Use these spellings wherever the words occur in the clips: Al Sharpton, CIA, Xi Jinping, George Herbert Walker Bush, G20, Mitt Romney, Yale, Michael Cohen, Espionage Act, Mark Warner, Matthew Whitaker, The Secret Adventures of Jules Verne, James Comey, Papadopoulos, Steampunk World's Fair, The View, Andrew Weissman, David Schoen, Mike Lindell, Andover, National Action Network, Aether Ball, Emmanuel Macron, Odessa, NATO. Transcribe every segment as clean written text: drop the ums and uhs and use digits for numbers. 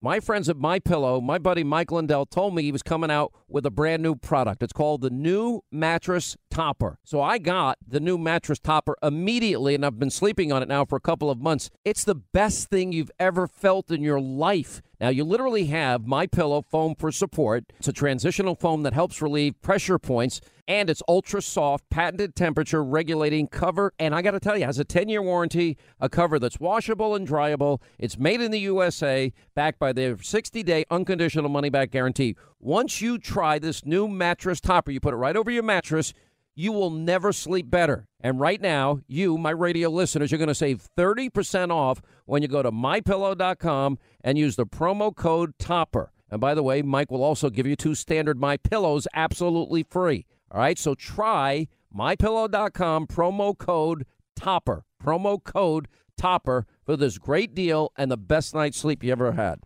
My friends at MyPillow, my buddy Mike Lindell told me he was coming out with a brand new product. It's called the New Mattress Topper. So I got the New Mattress Topper immediately, and I've been sleeping on it now for a couple of months. It's the best thing you've ever felt in your life. Now, you literally have MyPillow foam for support. It's a transitional foam that helps relieve pressure points, and it's ultra-soft, patented temperature-regulating cover. And I got to tell you, it has a 10-year warranty, a cover that's washable and dryable. It's made in the USA, backed by their 60-day unconditional money-back guarantee. Once you try this New Mattress Topper, you put it right over your mattress, you will never sleep better. And right now, you, my radio listeners, you're going to save 30% off when you go to MyPillow.com and use the promo code TOPPER. And by the way, Mike will also give you two standard MyPillows absolutely free. All right, so try MyPillow.com, promo code TOPPER. Promo code TOPPER for this great deal and the best night's sleep you ever had.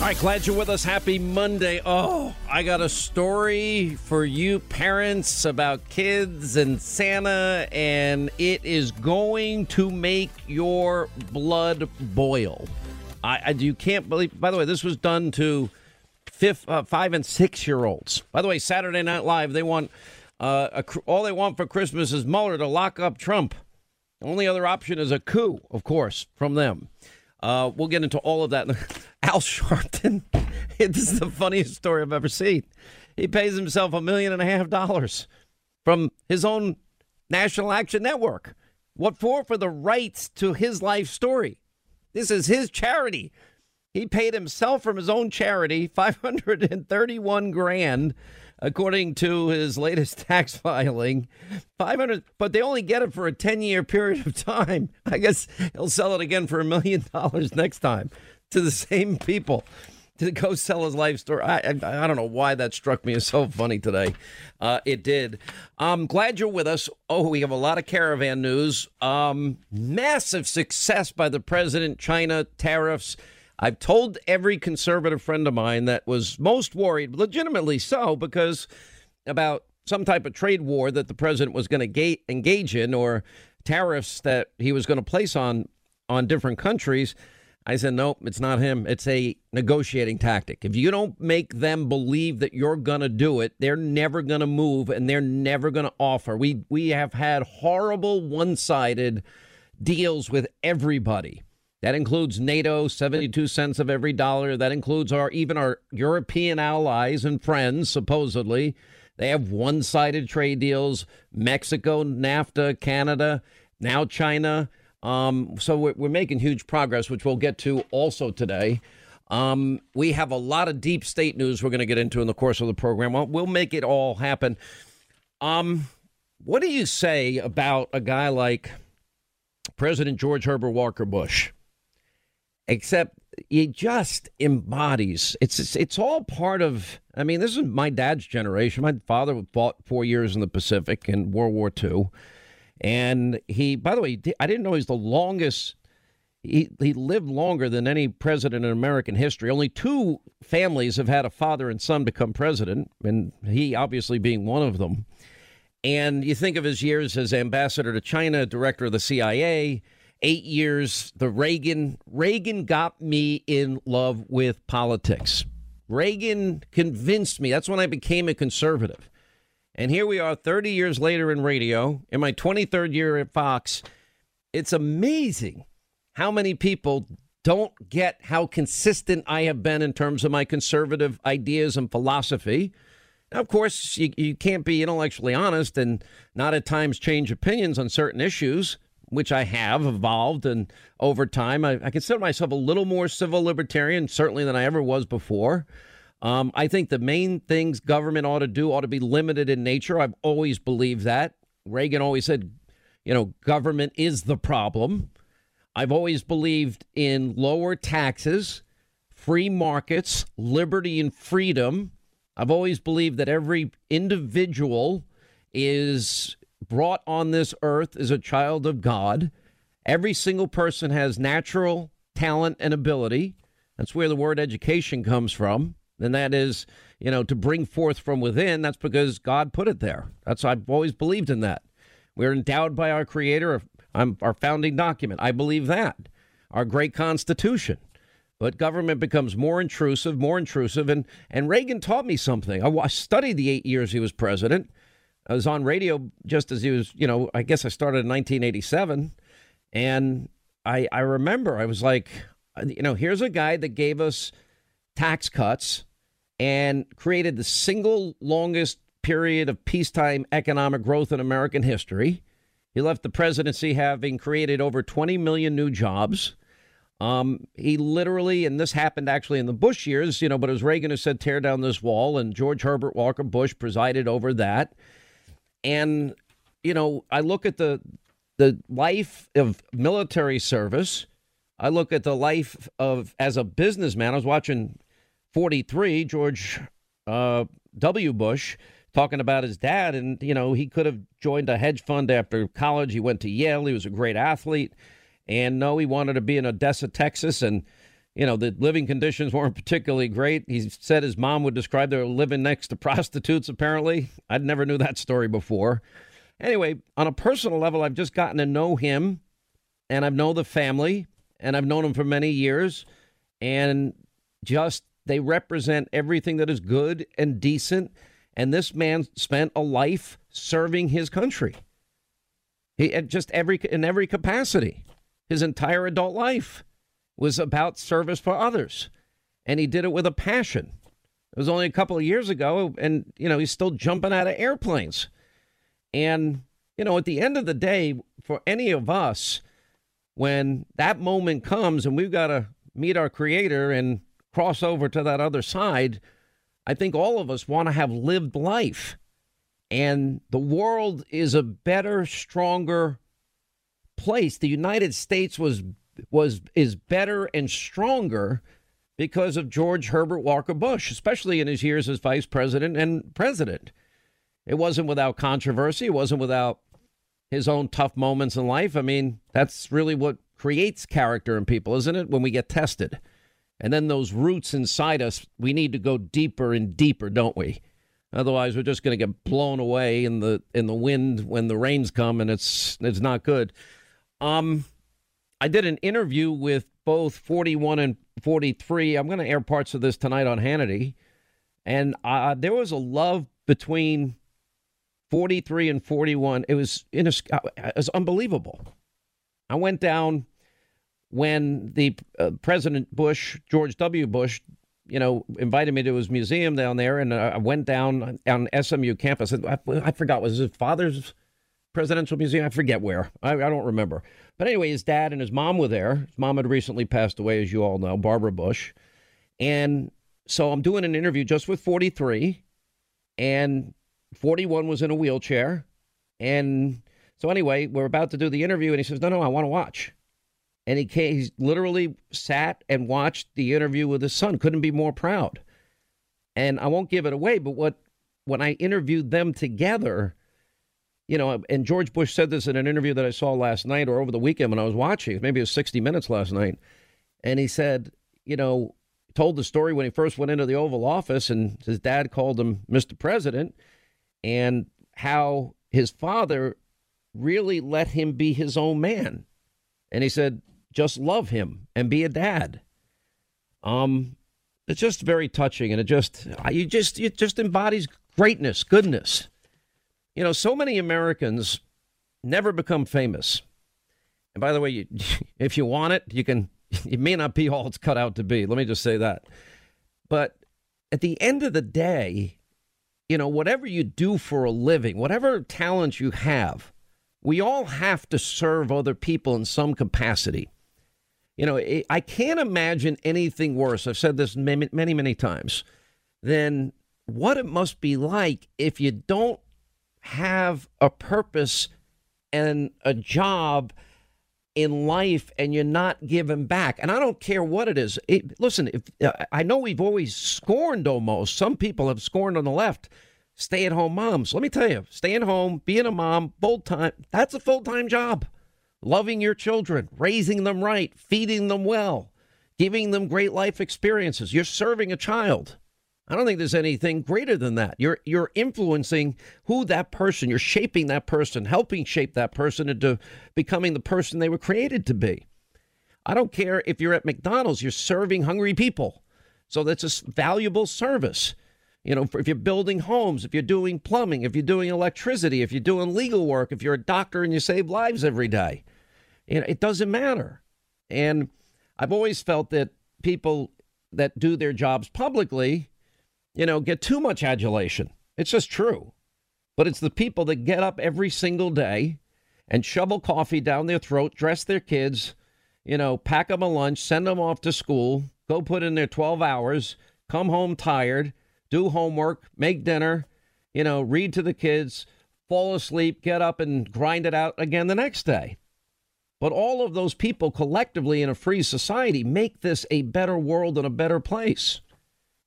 All right, glad you're with us. Happy Monday. Oh, I got a story for you parents about kids and Santa, and it is going to make your blood boil. You can't believe, by the way, this was done to 5 and 6-year-olds. By the way, Saturday Night Live, they want, all they want for Christmas is Mueller to lock up Trump. The only other option is a coup, of course, from them. We'll get into all of that. Al Sharpton, this is the funniest story I've ever seen. He pays himself $1.5 million from his own National Action Network. What for? For the rights to his life story. This is his charity. He paid himself from his own charity $531,000, according to his latest tax filing. But they only get it for a 10-year period of time. I guess he'll sell it again for $1 million next time to the same people to go sell his life story. I don't know why that struck me as so funny today. It did. I'm glad you're with us. Oh, we have a lot of caravan news. Massive success by the president. China tariffs. I've told every conservative friend of mine that was most worried, legitimately so, because about some type of trade war that the president was going to engage in, or tariffs that he was going to place on different countries. I said, nope, it's not him. It's a negotiating tactic. If you don't make them believe that you're going to do it, they're never going to move and they're never going to offer. We have had horrible one-sided deals with everybody. That includes NATO, 72 cents of every dollar. That includes even our European allies and friends, supposedly. They have one-sided trade deals. Mexico, NAFTA, Canada, now China. So we're making huge progress, which we'll get to also today. We have a lot of deep state news we're going to get into in the course of the program. We'll make it all happen. What do you say about a guy like President George Herbert Walker Bush? except he just embodies. It's all part of, I mean, this is my dad's generation. My father fought 4 years in the Pacific in World War II. And he, by the way, I didn't know he's the longest. He lived longer than any president in American history. Only two families have had a father and son become president, and he obviously being one of them. And you think of his years as ambassador to China, director of the CIA, 8 years, the Reagan. Reagan got me in love with politics. Reagan convinced me. That's when I became a conservative. And here we are 30 years later in radio, in my 23rd year at Fox. It's amazing how many people don't get how consistent I have been in terms of my conservative ideas and philosophy. Now, of course, you can't be intellectually honest and not at times change opinions on certain issues, which I have evolved. And over time, I consider myself a little more civil libertarian, certainly than I ever was before. I think the main things government ought to do ought to be limited in nature. I've always believed that. Reagan always said, you know, government is the problem. I've always believed in lower taxes, free markets, liberty and freedom. I've always believed that every individual is brought on this earth as a child of God. Every single person has natural talent and ability. That's where the word education comes from. And that is, you know, to bring forth from within. That's because God put it there. That's why I've always believed in that. We're endowed by our Creator. Our founding document. I believe that. Our great Constitution. But government becomes more intrusive. And Reagan taught me something. I studied the 8 years he was president. I was on radio just as he was, you know, I guess I started in 1987. And I remember I was like, you know, here's a guy that gave us tax cuts and created the single longest period of peacetime economic growth in American history. He left the presidency having created over 20 million new jobs. He literally, and this happened actually in the Bush years, you know, but it was Reagan who said, tear down this wall. And George Herbert Walker Bush presided over that. And, you know, I look at the life of military service. I look at the life of, as a businessman, I was watching 43, George W. Bush, talking about his dad, and, you know, he could have joined a hedge fund after college. He went to Yale. He was a great athlete. And no, he wanted to be in Odessa, Texas. And, you know, the living conditions weren't particularly great. He said his mom would describe they were living next to prostitutes, apparently. I never knew that story before. Anyway, on a personal level, I've just gotten to know him, and I've known the family, and I've known him for many years. And just they represent everything that is good and decent. And this man spent a life serving his country. He at just in every capacity. His entire adult life was about service for others. And he did it with a passion. It was only a couple of years ago. And, you know, he's still jumping out of airplanes. And, you know, at the end of the day, for any of us, when that moment comes and we've got to meet our Creator and cross over to that other side, I think all of us want to have lived life, and the world is a better, stronger place. The United States is better and stronger because of George Herbert Walker Bush, especially in his years as vice president and president. It wasn't without controversy. It wasn't without his own tough moments in life. I mean, that's really what creates character in people, isn't it? When we get tested. And then those roots inside us, we need to go deeper and deeper, don't we? Otherwise, we're just going to get blown away in the wind when the rains come, and it's not good. I did an interview with both 41 and 43. I'm going to air parts of this tonight on Hannity. And there was a love between 43 and 41. It was unbelievable. I went down when the President Bush, George W. Bush, you know, invited me to his museum down there, and I went down on SMU campus. I forgot, was his father's presidential museum? I forget where. I don't remember. But anyway, his dad and his mom were there. His mom had recently passed away, as you all know, Barbara Bush. And so I'm doing an interview just with 43, and 41 was in a wheelchair. And so anyway, we're about to do the interview, and he says, no, I want to watch. And he literally sat and watched the interview with his son. Couldn't be more proud. And I won't give it away, but when I interviewed them together, you know, and George Bush said this in an interview that I saw last night or over the weekend when I was watching, maybe it was 60 Minutes last night. And he said, you know, told the story when he first went into the Oval Office and his dad called him Mr. President, and how his father really let him be his own man. And he said, just love him and be a dad. It's just very touching. And it just embodies greatness, goodness. You know, so many Americans never become famous. And by the way, if you want it, you can. It may not be all it's cut out to be. Let me just say that. But at the end of the day, you know, whatever you do for a living, whatever talent you have, we all have to serve other people in some capacity. You know, I can't imagine anything worse. I've said this many, many, many times, than what it must be like if you don't have a purpose and a job in life, and you're not giving back. And I don't care what it is. Listen, I know we've always scorned almost. Some people have scorned on the left stay-at-home moms. Let me tell you, staying home, being a mom, full-time, that's a full-time job. Loving your children, raising them right, feeding them well, giving them great life experiences. You're serving a child. I don't think there's anything greater than that. You're influencing who that person, you're shaping that person, helping shape that person into becoming the person they were created to be. I don't care if you're at McDonald's, you're serving hungry people. So that's a valuable service. You know, if you're building homes, if you're doing plumbing, if you're doing electricity, if you're doing legal work, if you're a doctor and you save lives every day, you know, it doesn't matter. And I've always felt that people that do their jobs publicly, you know, get too much adulation. It's just true. But it's the people that get up every single day and shovel coffee down their throat, dress their kids, you know, pack them a lunch, send them off to school, go put in their 12 hours, come home tired, do homework, make dinner, you know, read to the kids, fall asleep, get up and grind it out again the next day. But all of those people collectively in a free society make this a better world and a better place.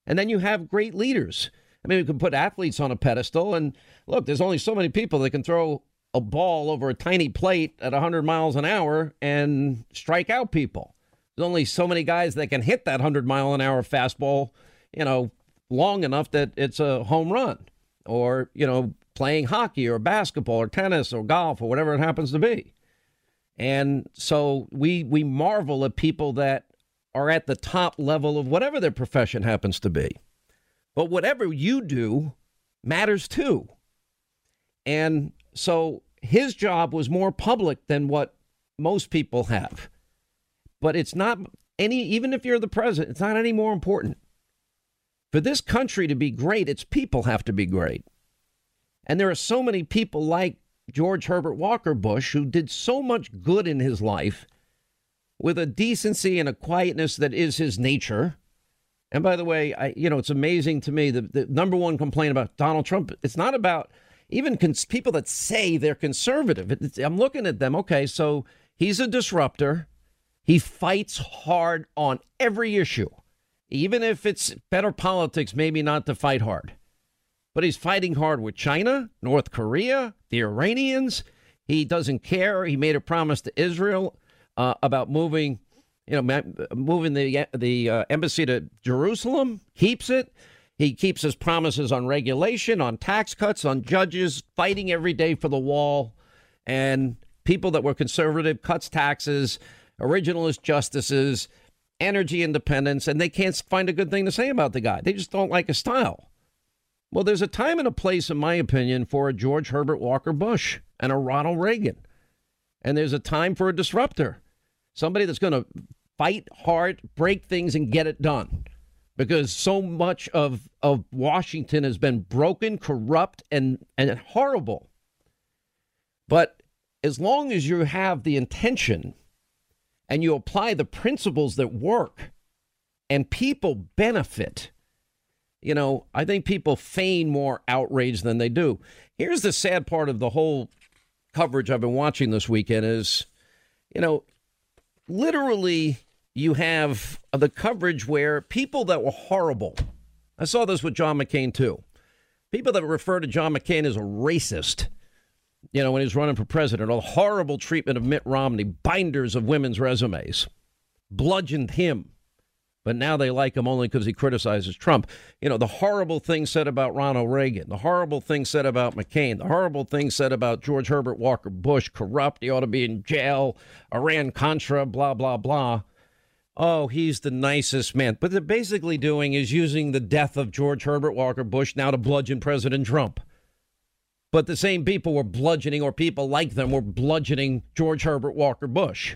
And then you have great leaders. I mean, you can put athletes on a pedestal, and look, there's only so many people that can throw a ball over a tiny plate at 100 miles an hour and strike out people. There's only so many guys that can hit that 100-mile-an-hour fastball, you know, long enough that it's a home run, or, you know, playing hockey or basketball or tennis or golf or whatever it happens to be. And so we marvel at people that are at the top level of whatever their profession happens to be. But whatever you do matters too. And so his job was more public than what most people have. But it's not any, even if you're the president, it's not any more important. For this country to be great, its people have to be great. And there are so many people like George Herbert Walker Bush who did so much good in his life, with a decency and a quietness that is his nature. And by the way, you know, it's amazing to me, the number one complaint about Donald Trump, it's not about even people that say they're conservative. I'm looking at them, okay, so he's a disruptor. He fights hard on every issue, even if it's better politics, maybe not to fight hard. But he's fighting hard with China, North Korea, the Iranians. He doesn't care. He made a promise to Israel about moving, you know, moving the embassy to Jerusalem. Keeps it. He keeps his promises on regulation, on tax cuts, on judges, fighting every day for the wall. And people that were conservative, cuts taxes, originalist justices, energy independence, and they can't find a good thing to say about the guy. They just don't like his style. Well, there's a time and a place, in my opinion, for a George Herbert Walker Bush and a Ronald Reagan. And there's a time for a disruptor, somebody that's going to fight hard, break things, and get it done. Because so much of Washington has been broken, corrupt, and horrible. But as long as you have the intention and you apply the principles that work and people benefit, you know, I think people feign more outrage than they do. Here's the sad part of the whole coverage I've been watching this weekend is, you know, literally you have the coverage where people that were horrible. I saw this with John McCain, too. People that refer to John McCain as a racist, you know, when he was running for president, all the horrible treatment of Mitt Romney, binders of women's resumes, bludgeoned him. But now they like him only because he criticizes Trump. You know, the horrible things said about Ronald Reagan, the horrible things said about McCain, the horrible things said about George Herbert Walker Bush, corrupt, he ought to be in jail, Iran-Contra, blah, blah, blah. Oh, he's the nicest man. But they're basically doing is using the death of George Herbert Walker Bush now to bludgeon President Trump. But the same people were bludgeoning, or people like them were bludgeoning George Herbert Walker Bush.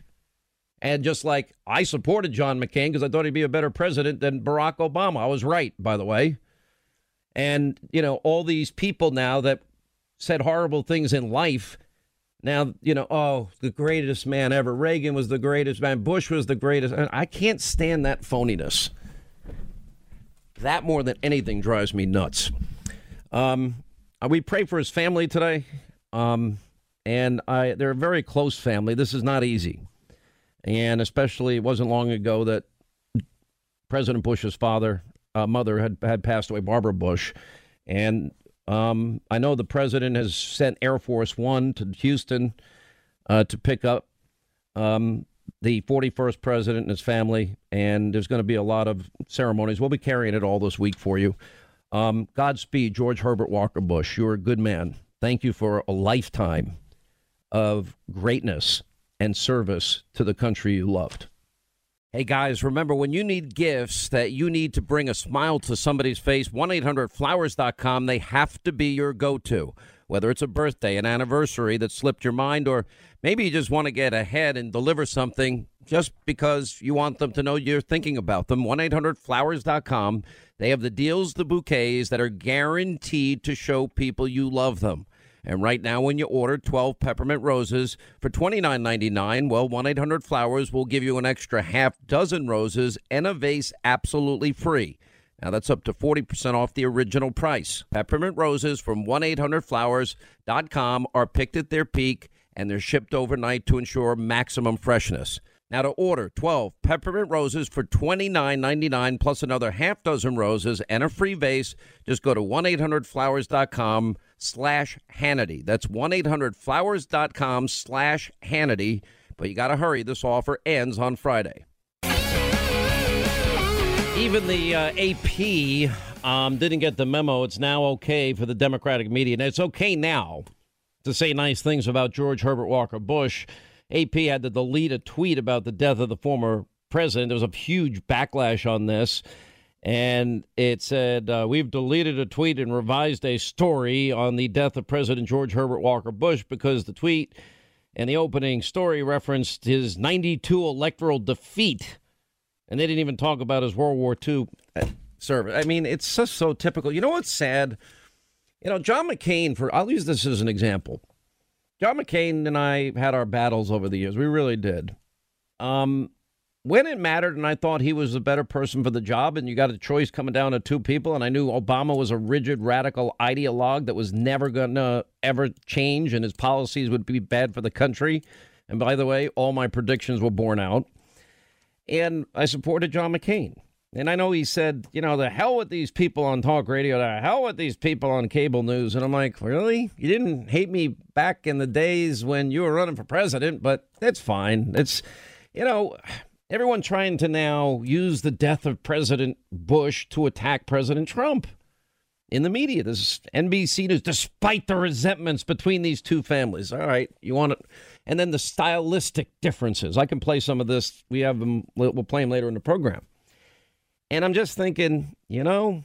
And just like I supported John McCain because I thought he'd be a better president than Barack Obama. I was right, by the way. And, you know, all these people now that said horrible things in life. Now, you know, oh, the greatest man ever. Reagan was the greatest man. Bush was the greatest. I can't stand that phoniness. That more than anything drives me nuts. We pray for his family today. They're a very close family. This is not easy. And especially it wasn't long ago that President Bush's mother had passed away, Barbara Bush. And I know the president has sent Air Force One to Houston to pick up the 41st president and his family. And there's going to be a lot of ceremonies. We'll be carrying it all this week for you. Godspeed, George Herbert Walker Bush. You're a good man. Thank you for a lifetime of greatness and service to the country you loved. Hey, guys, remember, when you need gifts that you need to bring a smile to somebody's face, 1-800-Flowers.com, they have to be your go-to. Whether it's a birthday, an anniversary that slipped your mind, or maybe you just want to get ahead and deliver something just because you want them to know you're thinking about them, 1-800-Flowers.com. They have the deals, the bouquets that are guaranteed to show people you love them. And right now, when you order 12 peppermint roses for $29.99, well, 1-800-Flowers will give you an extra half dozen roses and a vase absolutely free. Now, that's up to 40% off the original price. Peppermint roses from 1-800-Flowers.com are picked at their peak, and they're shipped overnight to ensure maximum freshness. Now, to order 12 peppermint roses for $29.99 plus another half dozen roses and a free vase, just go to 1-800-Flowers.com/Hannity. That's 1-800-Flowers.com/Hannity. But you got to hurry. This offer ends on Friday. Even the AP didn't get the memo. It's now okay for the Democratic media. And it's okay now to say nice things about George Herbert Walker Bush. AP had to delete a tweet about the death of the former president. There was a huge backlash on this. And it said, we've deleted a tweet and revised a story on the death of President George Herbert Walker Bush because the tweet and the opening story referenced his 92 electoral defeat. And they didn't even talk about his World War II service. I mean, it's just so typical. You know what's sad? You know, John McCain, I'll use this as an example. John McCain and I had our battles over the years. We really did. When it mattered and I thought he was the better person for the job, and you got a choice coming down to two people, and I knew Obama was a rigid, radical ideologue that was never going to ever change, and his policies would be bad for the country. And by the way, all my predictions were borne out. And I supported John McCain. And I know he said, you know, the hell with these people on talk radio, the hell with these people on cable news. And I'm like, really? You didn't hate me back in the days when you were running for president, but it's fine. It's, you know, everyone trying to now use the death of President Bush to attack President Trump in the media. This is NBC News, despite the resentments between these two families. All right, you want it. And then the stylistic differences. I can play some of this. We have them. We'll play them later in the program. And I'm just thinking, you know,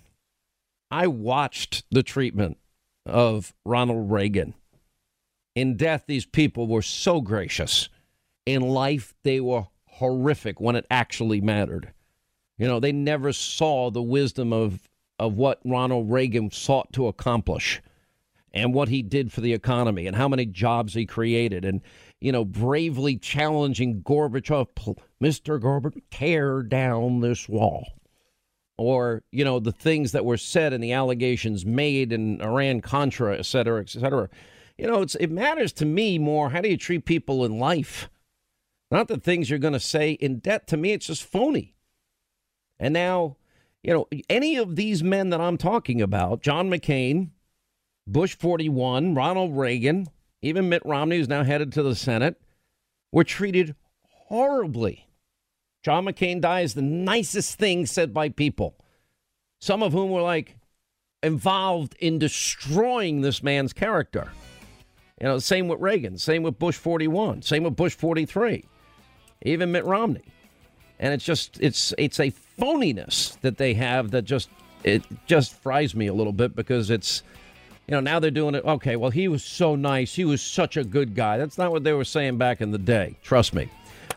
I watched the treatment of Ronald Reagan. In death, these people were so gracious. In life, they were horrific when it actually mattered. You know, they never saw the wisdom of what Ronald Reagan sought to accomplish and what he did for the economy and how many jobs he created and, you know, bravely challenging Gorbachev, Mr. Gorbachev, tear down this wall. Or, you know, the things that were said and the allegations made in Iran-Contra, et cetera, et cetera. You know, it matters to me more. How do you treat people in life Not the things you're going to say in debt. To me, it's just phony. And now, you know, any of these men that I'm talking about, John McCain, Bush 41, Ronald Reagan, even Mitt Romney, who's now headed to the Senate, were treated horribly. John McCain dies, the nicest thing said by people, some of whom were like involved in destroying this man's character. You know, same with Reagan, same with Bush 41, same with Bush 43, even Mitt Romney. And it's just it's a phoniness that they have that just fries me a little bit, because it's, you know, now they're doing it. OK, well, he was so nice. He was such a good guy. That's not what they were saying back in the day. Trust me.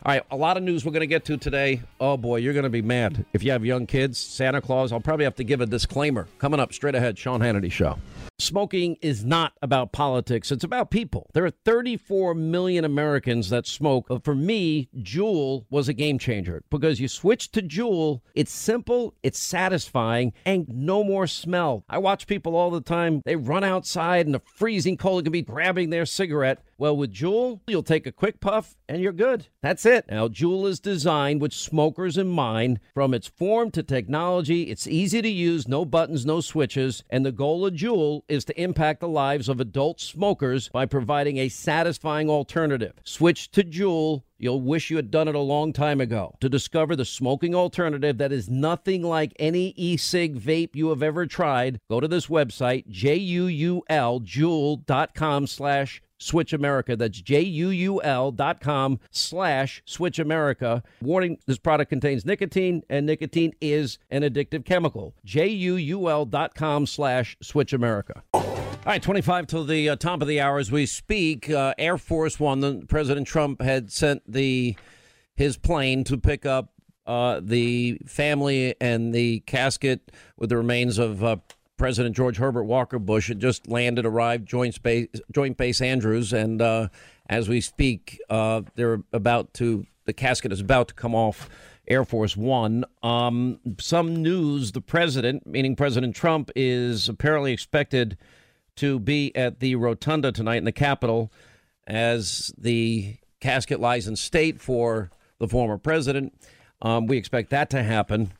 All right. A lot of news we're going to get to today. Oh, boy, you're going to be mad if you have young kids. Santa Claus. I'll probably have to give a disclaimer. Coming up straight ahead, Sean Hannity Show. Smoking is not about politics. It's about people. There are 34 million Americans that smoke. For me, Juul was a game changer, because you switch to Juul. It's simple, it's satisfying, and no more smell. I watch people all the time. They run outside in the freezing cold. It can be grabbing their cigarette. Well, with Juul, you'll take a quick puff and you're good. That's it. Now, Juul is designed with smokers in mind. From its form to technology, it's easy to use. No buttons, no switches. And the goal of Juul is to impact the lives of adult smokers by providing a satisfying alternative. Switch to Juul. You'll wish you had done it a long time ago. To discover the smoking alternative that is nothing like any e-cig vape you have ever tried, go to this website, J-U-U-L, Juul.com/SwitchAmerica. That's JUUL.com/SwitchAmerica. Warning, this product contains nicotine, and nicotine is an addictive chemical. JUUL.com/SwitchAmerica. All right, 25 till the top of the hour as we speak. Air Force One, President Trump had sent his plane to pick up the family and the casket with the remains of President George Herbert Walker Bush. Had just landed, arrived, Joint Base Andrews, and as we speak, the casket is about to come off Air Force One. Some news: the president, meaning President Trump, is apparently expected to be at the Rotunda tonight in the Capitol as the casket lies in state for the former president. We expect that to happen.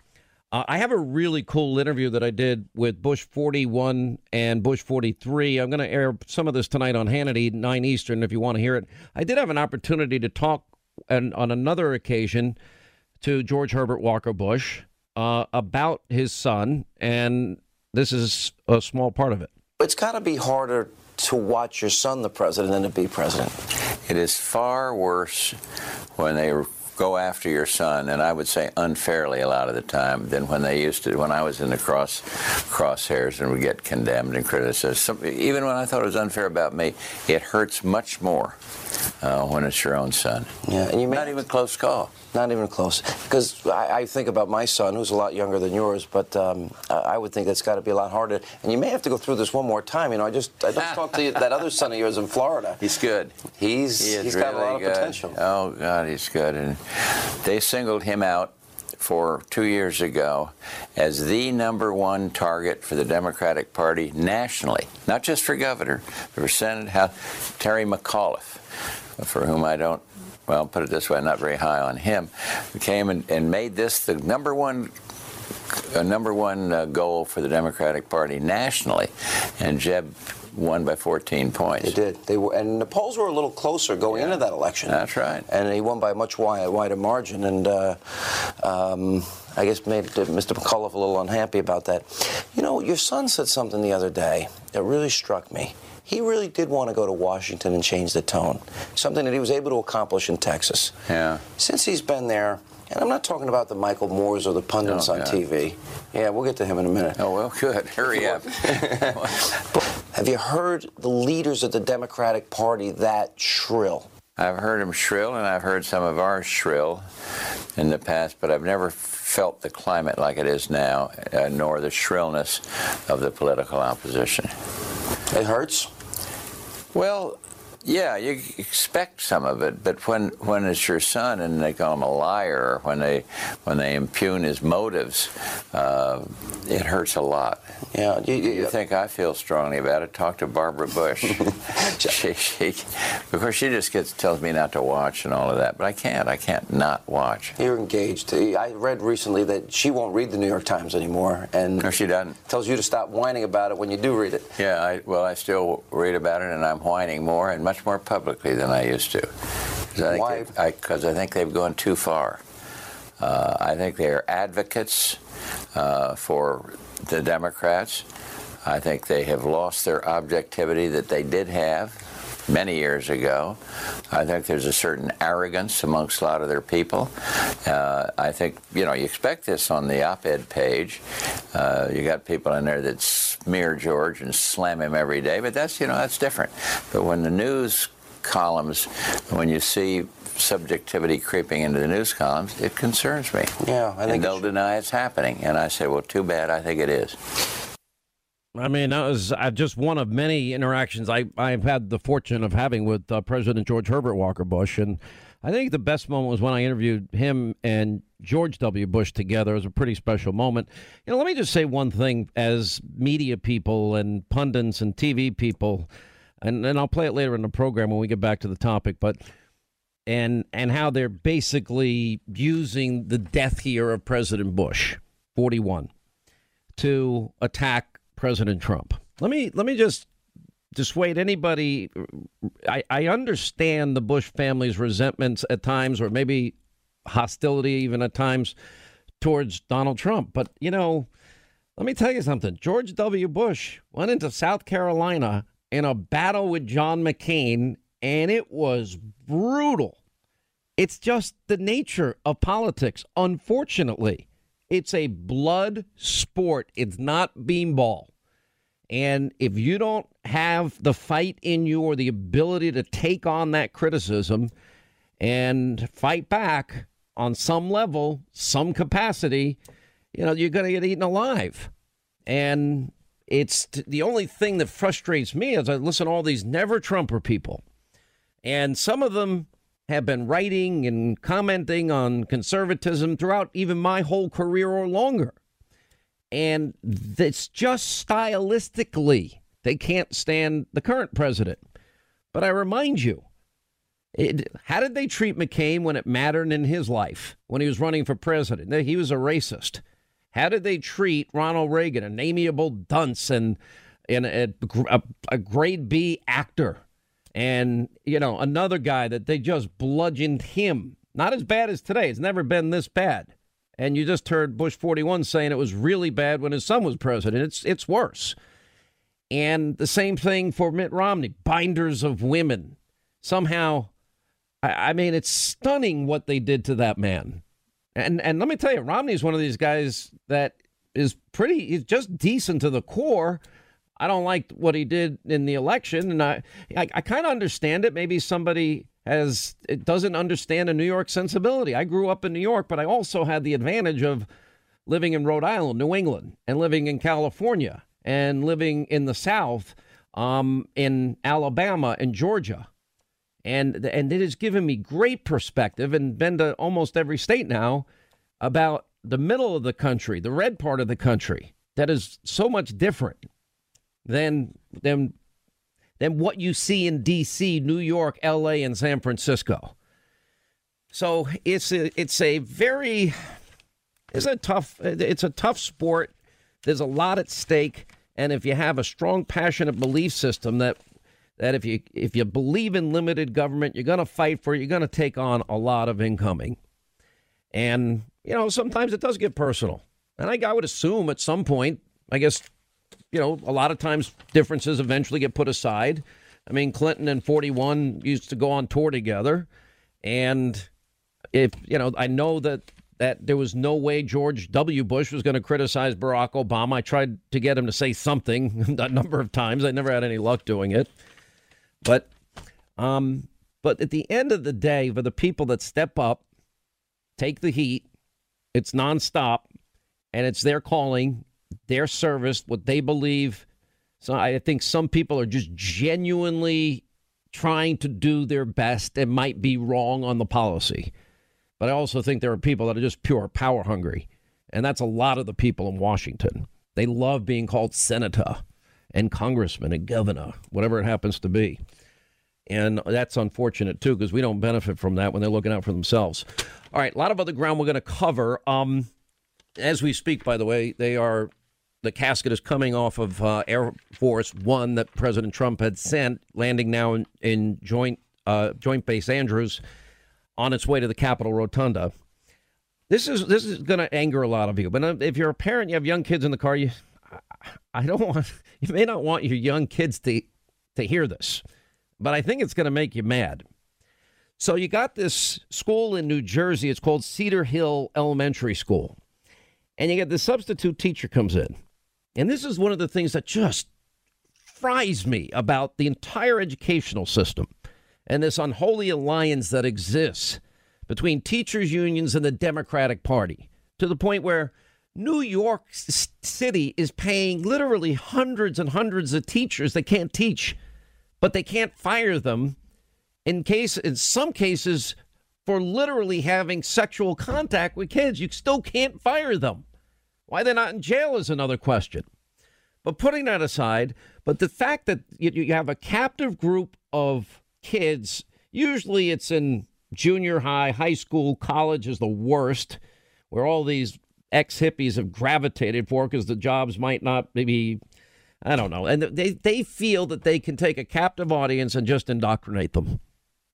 I have a really cool interview that I did with Bush 41 and Bush 43. I'm going to air some of this tonight on Hannity, 9 Eastern, if you want to hear it. I did have an opportunity to talk on another occasion to George Herbert Walker Bush about his son, and this is a small part of it. It's got to be harder to watch your son, the president, than to be president. It is far worse when they go after your son, and I would say unfairly a lot of the time, than when they used to, when I was in the crosshairs and would get condemned and criticized. Even when I thought it was unfair about me, it hurts much more when it's your own son. Yeah, and not even close call. Not even close. Because I think about my son, who's a lot younger than yours, but I would think that's got to be a lot harder. And you may have to go through this one more time. You know, I just talked to you, that other son of yours in Florida. He's good. He's really got a lot of potential. Oh, God, he's good. And they singled him out for 2 years ago as the #1 target for the Democratic Party nationally, not just for governor, but for Senate House. Terry McAuliffe, for whom I don't, well, put it this way, I'm not very high on him, came and made this the number one goal for the Democratic Party nationally, and Jeb won by 14 points. They did. They were, and the polls were a little closer going into that election. That's right. And he won by a much wider margin. And I guess maybe Mr. McAuliffe a little unhappy about that. You know, your son said something the other day that really struck me. He really did want to go to Washington and change the tone, something that he was able to accomplish in Texas. Yeah. Since he's been there. And I'm not talking about the Michael Moores or the pundits on TV. Yeah, we'll get to him in a minute. Oh, well, good. Hurry up. Have you heard the leaders of the Democratic Party that shrill? I've heard them shrill, and I've heard some of ours shrill in the past, but I've never felt the climate like it is now, nor the shrillness of the political opposition. It hurts? Well, Yeah, you expect some of it, but when it's your son and they call him a liar, when they impugn his motives, it hurts a lot. Yeah, you think I feel strongly about it? Talk to Barbara Bush. She just tells me not to watch and all of that, but I can't not watch. You're engaged. I read recently that she won't read the New York Times anymore, and no, she doesn't. Tells you to stop whining about it when you do read it. Yeah, I still read about it, and I'm whining more and much more publicly than I used to. Why? Because I think they've gone too far. I think they are advocates for the Democrats. I think they have lost their objectivity that they did have many years ago. I think there's a certain arrogance amongst a lot of their people. I think, you expect this on the op-ed page. You got people in there that smear George and slam him every day, but that's, that's different. But when the news columns, when you see subjectivity creeping into the news columns, it concerns me. Yeah, I think. And they'll deny it's happening. And I say, well, too bad, I think it is. I mean, that was just one of many interactions I've had the fortune of having with President George Herbert Walker Bush. And I think the best moment was when I interviewed him and George W. Bush together. It was a pretty special moment. Let me just say one thing as media people and pundits and TV people, and I'll play it later in the program when we get back to the topic, but and how they're basically using the death year of President Bush, 41, to attack President Trump. Let me just dissuade anybody. I understand the Bush family's resentments at times, or maybe hostility even at times towards Donald Trump. But, let me tell you something. George W. Bush went into South Carolina in a battle with John McCain, and it was brutal. It's just the nature of politics, unfortunately. It's a blood sport. It's not beanball. And if you don't have the fight in you or the ability to take on that criticism and fight back on some level, some capacity, you're going to get eaten alive. And it's the only thing that frustrates me is I listen to all these never-Trumper people. And some of them have been writing and commenting on conservatism throughout even my whole career or longer. And it's just stylistically, they can't stand the current president. But I remind you, how did they treat McCain when it mattered in his life, when he was running for president? He was a racist. How did they treat Ronald Reagan, an amiable dunce and a grade B actor? And, another guy that they just bludgeoned him. Not as bad as today. It's never been this bad. And you just heard Bush 41 saying it was really bad when his son was president. It's worse. And the same thing for Mitt Romney. Binders of women. Somehow, I mean, it's stunning what they did to that man. And let me tell you, Romney's one of these guys that is pretty, he's just decent to the core. I don't like what he did in the election, and I kind of understand it. Maybe somebody doesn't understand a New York sensibility. I grew up in New York, but I also had the advantage of living in Rhode Island, New England, and living in California, and living in the South, in Alabama and Georgia. And it has given me great perspective, and been to almost every state now, about the middle of the country, the red part of the country, that is so much different than what you see in D.C., New York, L.A., and San Francisco. So it's a tough sport. There's a lot at stake, and if you have a strong, passionate belief system that if you believe in limited government, you're going to fight for it. You're going to take on a lot of incoming, and sometimes it does get personal. And I would assume at some point, I guess. A lot of times differences eventually get put aside. I mean, Clinton and 41 used to go on tour together. And I know that there was no way George W. Bush was going to criticize Barack Obama. I tried to get him to say something a number of times. I never had any luck doing it. But at the end of the day, for the people that step up, take the heat, it's nonstop, and it's their calling, their service, what they believe. So I think some people are just genuinely trying to do their best and might be wrong on the policy. But I also think there are people that are just pure power hungry. And that's a lot of the people in Washington. They love being called senator and congressman and governor, whatever it happens to be. And that's unfortunate, too, because we don't benefit from that when they're looking out for themselves. All right. A lot of other ground we're going to cover. As we speak, by the way, the casket is coming off of Air Force One that President Trump had sent, landing now in Joint Base Andrews on its way to the Capitol Rotunda. This is going to anger a lot of you. But if you're a parent, you have young kids in the car, you may not want your young kids to hear this. But I think it's going to make you mad. So you got this school in New Jersey. It's called Cedar Hill Elementary School. And you get the substitute teacher comes in. And this is one of the things that just fries me about the entire educational system and this unholy alliance that exists between teachers' unions and the Democratic Party, to the point where New York City is paying literally hundreds and hundreds of teachers that can't teach, but they can't fire them in some cases for literally having sexual contact with kids. You still can't fire them. Why they're not in jail is another question. But putting that aside, but the fact that you have a captive group of kids, usually it's in junior high, high school, college is the worst, where all these ex-hippies have gravitated for because the jobs might not be, I don't know. And they feel that they can take a captive audience and just indoctrinate them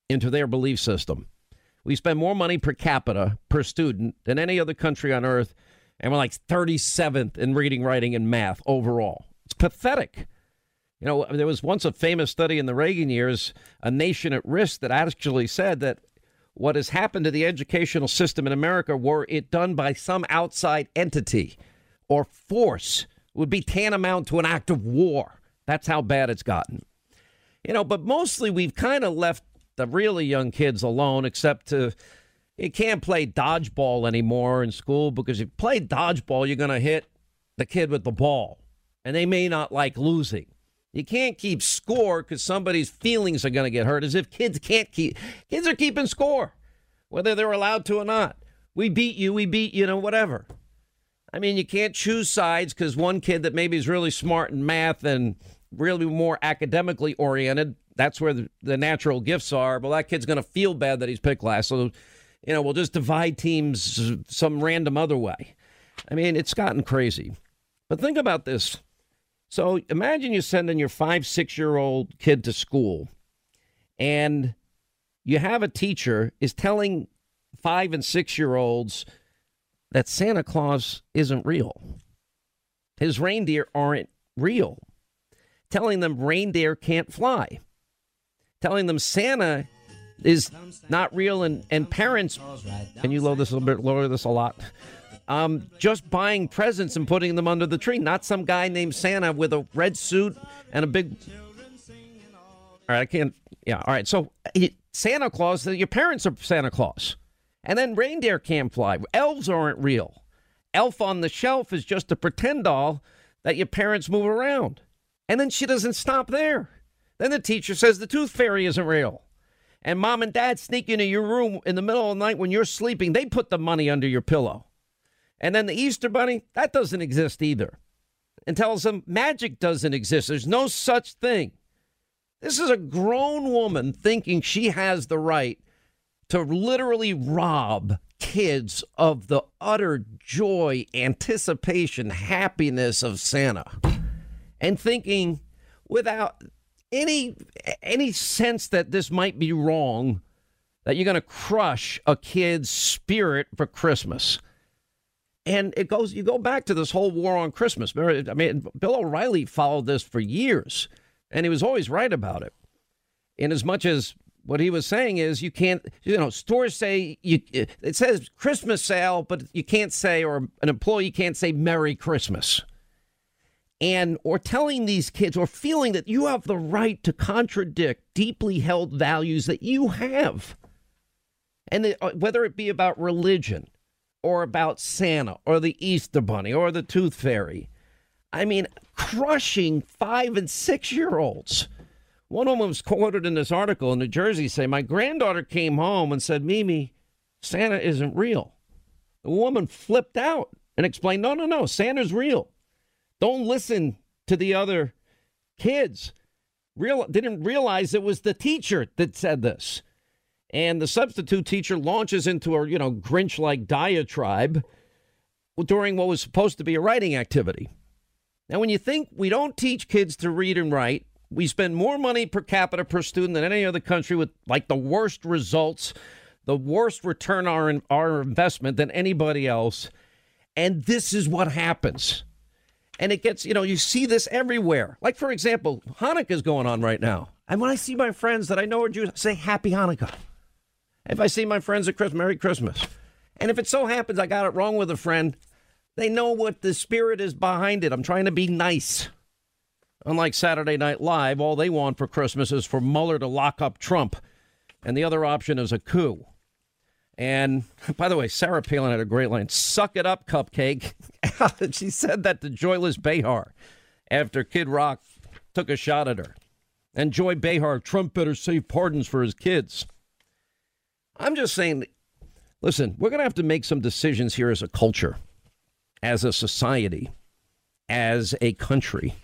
into their belief system. We spend more money per capita, per student, than any other country on earth, and we're like 37th in reading, writing, and math overall. It's pathetic. You know, there was once a famous study in the Reagan years, A Nation at Risk, that actually said that what has happened to the educational system in America, were it done by some outside entity or force, would be tantamount to an act of war. That's how bad it's gotten. You know, but mostly we've kind of left the really young kids alone, except you can't play dodgeball anymore in school, because if you play dodgeball, you're going to hit the kid with the ball, and they may not like losing. You can't keep score because somebody's feelings are going to get hurt, as if kids are keeping score, whether they're allowed to or not. We beat you, whatever. I mean, you can't choose sides because one kid that maybe is really smart in math and really more academically oriented, that's where the natural gifts are. Well, that kid's going to feel bad that he's picked last. So, we'll just divide teams some random other way. I mean, it's gotten crazy. But think about this. So imagine you're sending your 5-6-year-old kid to school, and you have a teacher is telling 5- and 6-year-olds that Santa Claus isn't real. His reindeer aren't real. Telling them reindeer can't fly. Telling them Santa is not real, and parents, can you lower this a lot? Just buying presents and putting them under the tree, not some guy named Santa with a red suit and a big... All right, I can't... Yeah, all right, so Santa Claus, your parents are Santa Claus. And then reindeer can't fly. Elves aren't real. Elf on the Shelf is just a pretend doll that your parents move around. And then she doesn't stop there. Then the teacher says the tooth fairy isn't real. And mom and dad sneak into your room in the middle of the night when you're sleeping. They put the money under your pillow. And then the Easter Bunny, that doesn't exist either. And tells them magic doesn't exist. There's no such thing. This is a grown woman thinking she has the right to literally rob kids of the utter joy, anticipation, happiness of Santa, and thinking without any sense that this might be wrong, that you're going to crush a kid's spirit for Christmas. And you go back to this whole war on Christmas. I mean, Bill O'Reilly followed this for years, and he was always right about it. In as much as what he was saying is you can't, stores say, it says Christmas sale, but you can't say, or an employee can't say Merry Christmas. And or telling these kids, or feeling that you have the right to contradict deeply held values that you have. And whether it be about religion or about Santa or the Easter Bunny or the Tooth Fairy. I mean, crushing 5- and 6-year-olds One woman was quoted in this article in New Jersey saying, my granddaughter came home and said, Mimi, Santa isn't real. The woman flipped out and explained, no, no, no, Santa's real. Don't listen to the other kids. Didn't realize it was the teacher that said this. And the substitute teacher launches into a, Grinch-like diatribe during what was supposed to be a writing activity. Now, when you think we don't teach kids to read and write, we spend more money per capita per student than any other country with, like, the worst results, the worst return on our investment than anybody else. And this is what happens. And it gets, you see this everywhere. Like, for example, Hanukkah is going on right now. And when I see my friends that I know are Jews, I say, Happy Hanukkah. If I see my friends at Christmas, Merry Christmas. And if it so happens I got it wrong with a friend, they know what the spirit is behind it. I'm trying to be nice. Unlike Saturday Night Live, all they want for Christmas is for Mueller to lock up Trump. And the other option is a coup. And, by the way, Sarah Palin had a great line. Suck it up, cupcake. She said that to Joyless Behar after Kid Rock took a shot at her. And Joy Behar, Trump better save pardons for his kids. I'm just saying, listen, we're going to have to make some decisions here as a culture, as a society, as a country.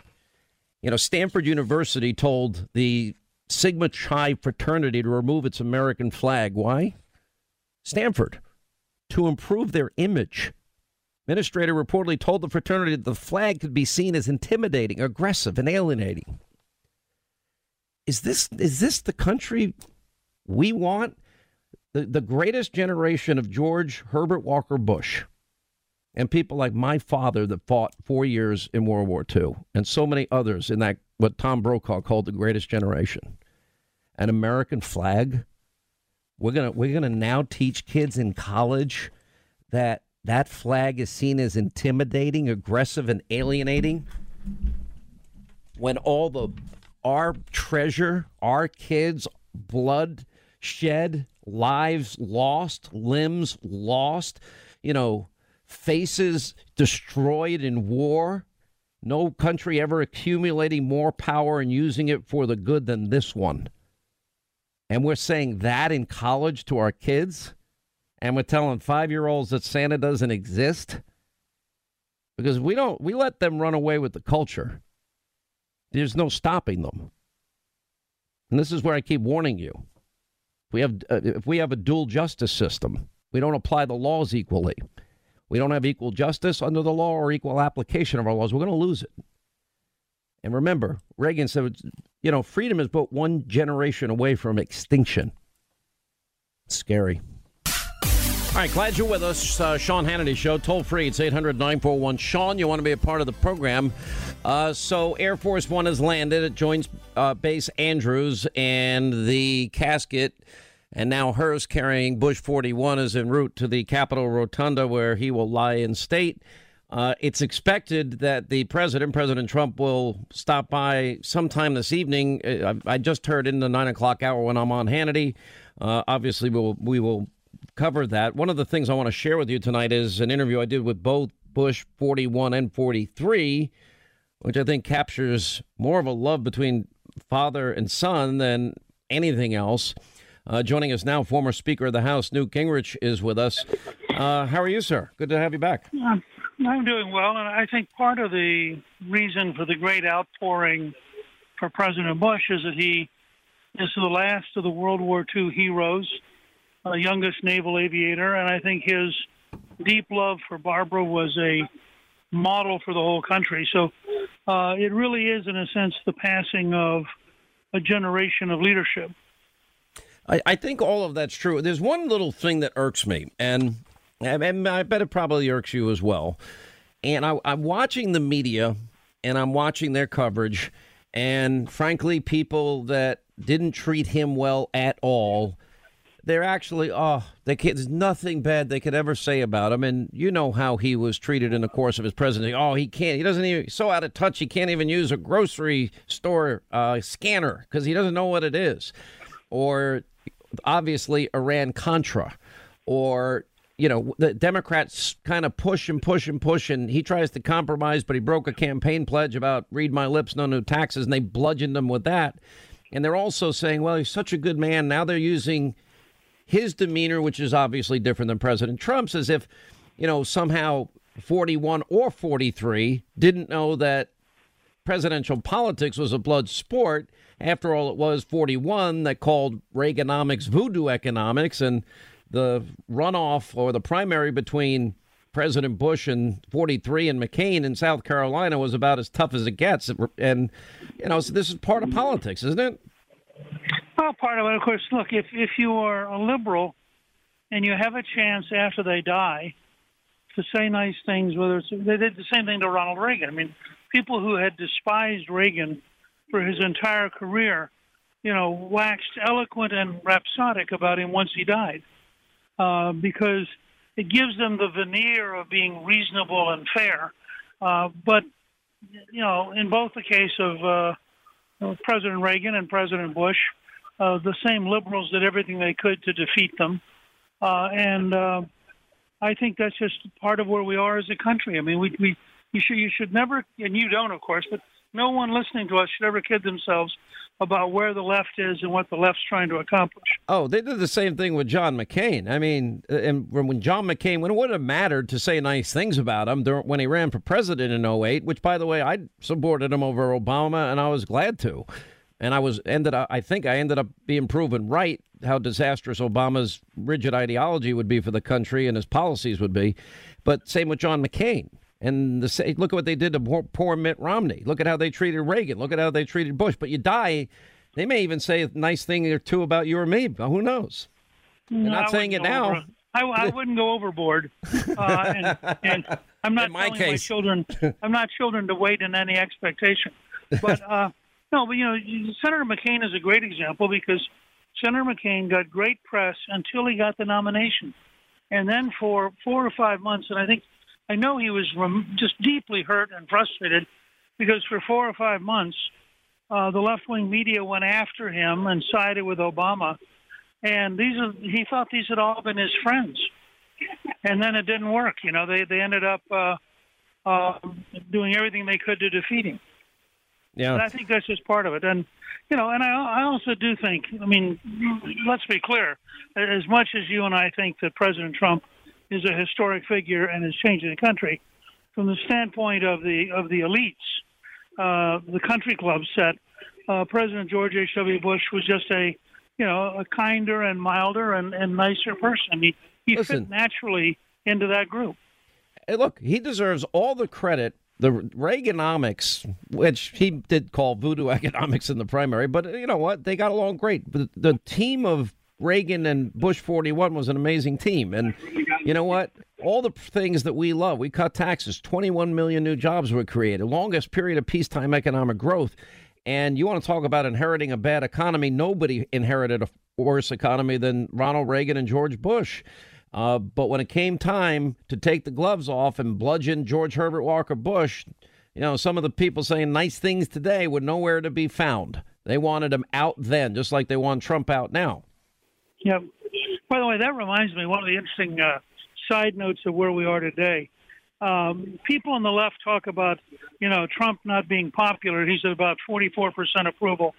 Stanford University told the Sigma Chi fraternity to remove its American flag. Why? Stanford, to improve their image. Administrator reportedly told the fraternity that the flag could be seen as intimidating, aggressive, and alienating. Is this the country we want? The greatest generation of George Herbert Walker Bush and people like my father that fought 4 years in World War II and so many others in that what Tom Brokaw called the greatest generation. An American flag. We're gonna now teach kids in college that flag is seen as intimidating, aggressive, and alienating. When our treasure, our kids' blood shed, lives lost, limbs lost, faces destroyed in war. No country ever accumulating more power and using it for the good than this one. And we're saying that in college to our kids, and we're telling 5-year-olds that Santa doesn't exist because we let them run away with the culture. There's no stopping them. And this is where I keep warning you. If we have a dual justice system, we don't apply the laws equally. We don't have equal justice under the law or equal application of our laws. We're going to lose it. And remember, Reagan said, freedom is but one generation away from extinction. It's scary. All right, glad you're with us. Sean Hannity Show, toll free. It's 800-941-SEAN. You want to be a part of the program. So Air Force One has landed. It joins Base Andrews, and the casket, and now hers carrying Bush 41, is en route to the Capitol Rotunda, where he will lie in state. It's expected that the President Trump, will stop by sometime this evening. I just heard in the 9 o'clock hour when I'm on Hannity. Obviously, we will cover that. One of the things I want to share with you tonight is an interview I did with both Bush 41 and 43, which I think captures more of a love between father and son than anything else. Joining us now, former Speaker of the House, Newt Gingrich, is with us. How are you, sir? Good to have you back. I'm doing well, and I think part of the reason for the great outpouring for President Bush is that he is the last of the World War II heroes, the youngest naval aviator, and I think his deep love for Barbara was a model for the whole country. So it really is, in a sense, the passing of a generation of leadership. I think all of that's true. There's one little thing that irks me, and I bet it probably irks you as well. And I'm watching the media, and I'm watching their coverage, and frankly, people that didn't treat him well at all, they're actually, there's nothing bad they could ever say about him. And you know how he was treated in the course of his presidency. He's so out of touch, he can't even use a grocery store scanner because he doesn't know what it is. Or obviously Iran-Contra, or... the Democrats kind of push and push and push, and he tries to compromise, but he broke a campaign pledge about read my lips, no new taxes, and they bludgeoned him with that. And they're also saying, well, he's such a good man. Now they're using his demeanor, which is obviously different than President Trump's, as if, you know, somehow 41 or 43 didn't know that presidential politics was a blood sport. After all, it was 41 that called Reaganomics voodoo economics, and the runoff or the primary between President Bush and 43 and McCain in South Carolina was about as tough as it gets. And, you know, so this is part of politics, isn't it? Well, part of it, of course. Look, if you are a liberal and you have a chance after they die to say nice things, whether it's, they did the same thing to Ronald Reagan. I mean, people who had despised Reagan for his entire career, you know, waxed eloquent and rhapsodic about him once he died, because it gives them the veneer of being reasonable and fair. But, you know, in both the case of President Reagan and President Bush, the same liberals did everything they could to defeat them. And I think that's just part of where we are as a country. I mean, you should never, and you don't, of course, but no one listening to us should ever kid themselves about where the left is and what the left's trying to accomplish. Oh, they did the same thing with John McCain. I mean, and when John McCain, when it would have mattered to say nice things about him when he ran for president in 08, which, by the way, I supported him over Obama, and I was glad to. And I ended up being proven right how disastrous Obama's rigid ideology would be for the country and his policies would be. But same with John McCain. And look at what they did to poor Mitt Romney. Look at how they treated Reagan. Look at how they treated Bush. But you die, they may even say a nice thing or two about you or me. But who knows? They're not saying it now. I wouldn't go overboard. And I'm not telling my children. I'm not children to wait in any expectation. But no, but you know, Senator McCain is a great example because Senator McCain got great press until he got the nomination, and then for 4 or 5 months, and I know he was just deeply hurt and frustrated because for 4 or 5 months, the left-wing media went after him and sided with Obama. And he thought these had all been his friends. And then it didn't work. You know, they ended up doing everything they could to defeat him. Yeah. And I think that's just part of it. And, you know, and I also do think, I mean, let's be clear, as much as you and I think that President Trump is a historic figure and is changing the country, from the standpoint of the elites, the country club set, President George H.W. Bush was just a kinder and milder and nicer person. He fit naturally into that group. Hey, look, he deserves all the credit. The Reaganomics, which he did call voodoo economics in the primary, but you know what? They got along great. The team of Reagan and Bush 41 was an amazing team. And you know what? All the things that we love, we cut taxes, 21 million new jobs were created, longest period of peacetime economic growth. And you want to talk about inheriting a bad economy? Nobody inherited a worse economy than Ronald Reagan and George Bush. But when it came time to take the gloves off and bludgeon George Herbert Walker Bush, you know, some of the people saying nice things today were nowhere to be found. They wanted him out then, just like they want Trump out now. Yeah. By the way, that reminds me, one of the interesting side notes of where we are today. People on the left talk about, you know, Trump not being popular. He's at about 44% approval,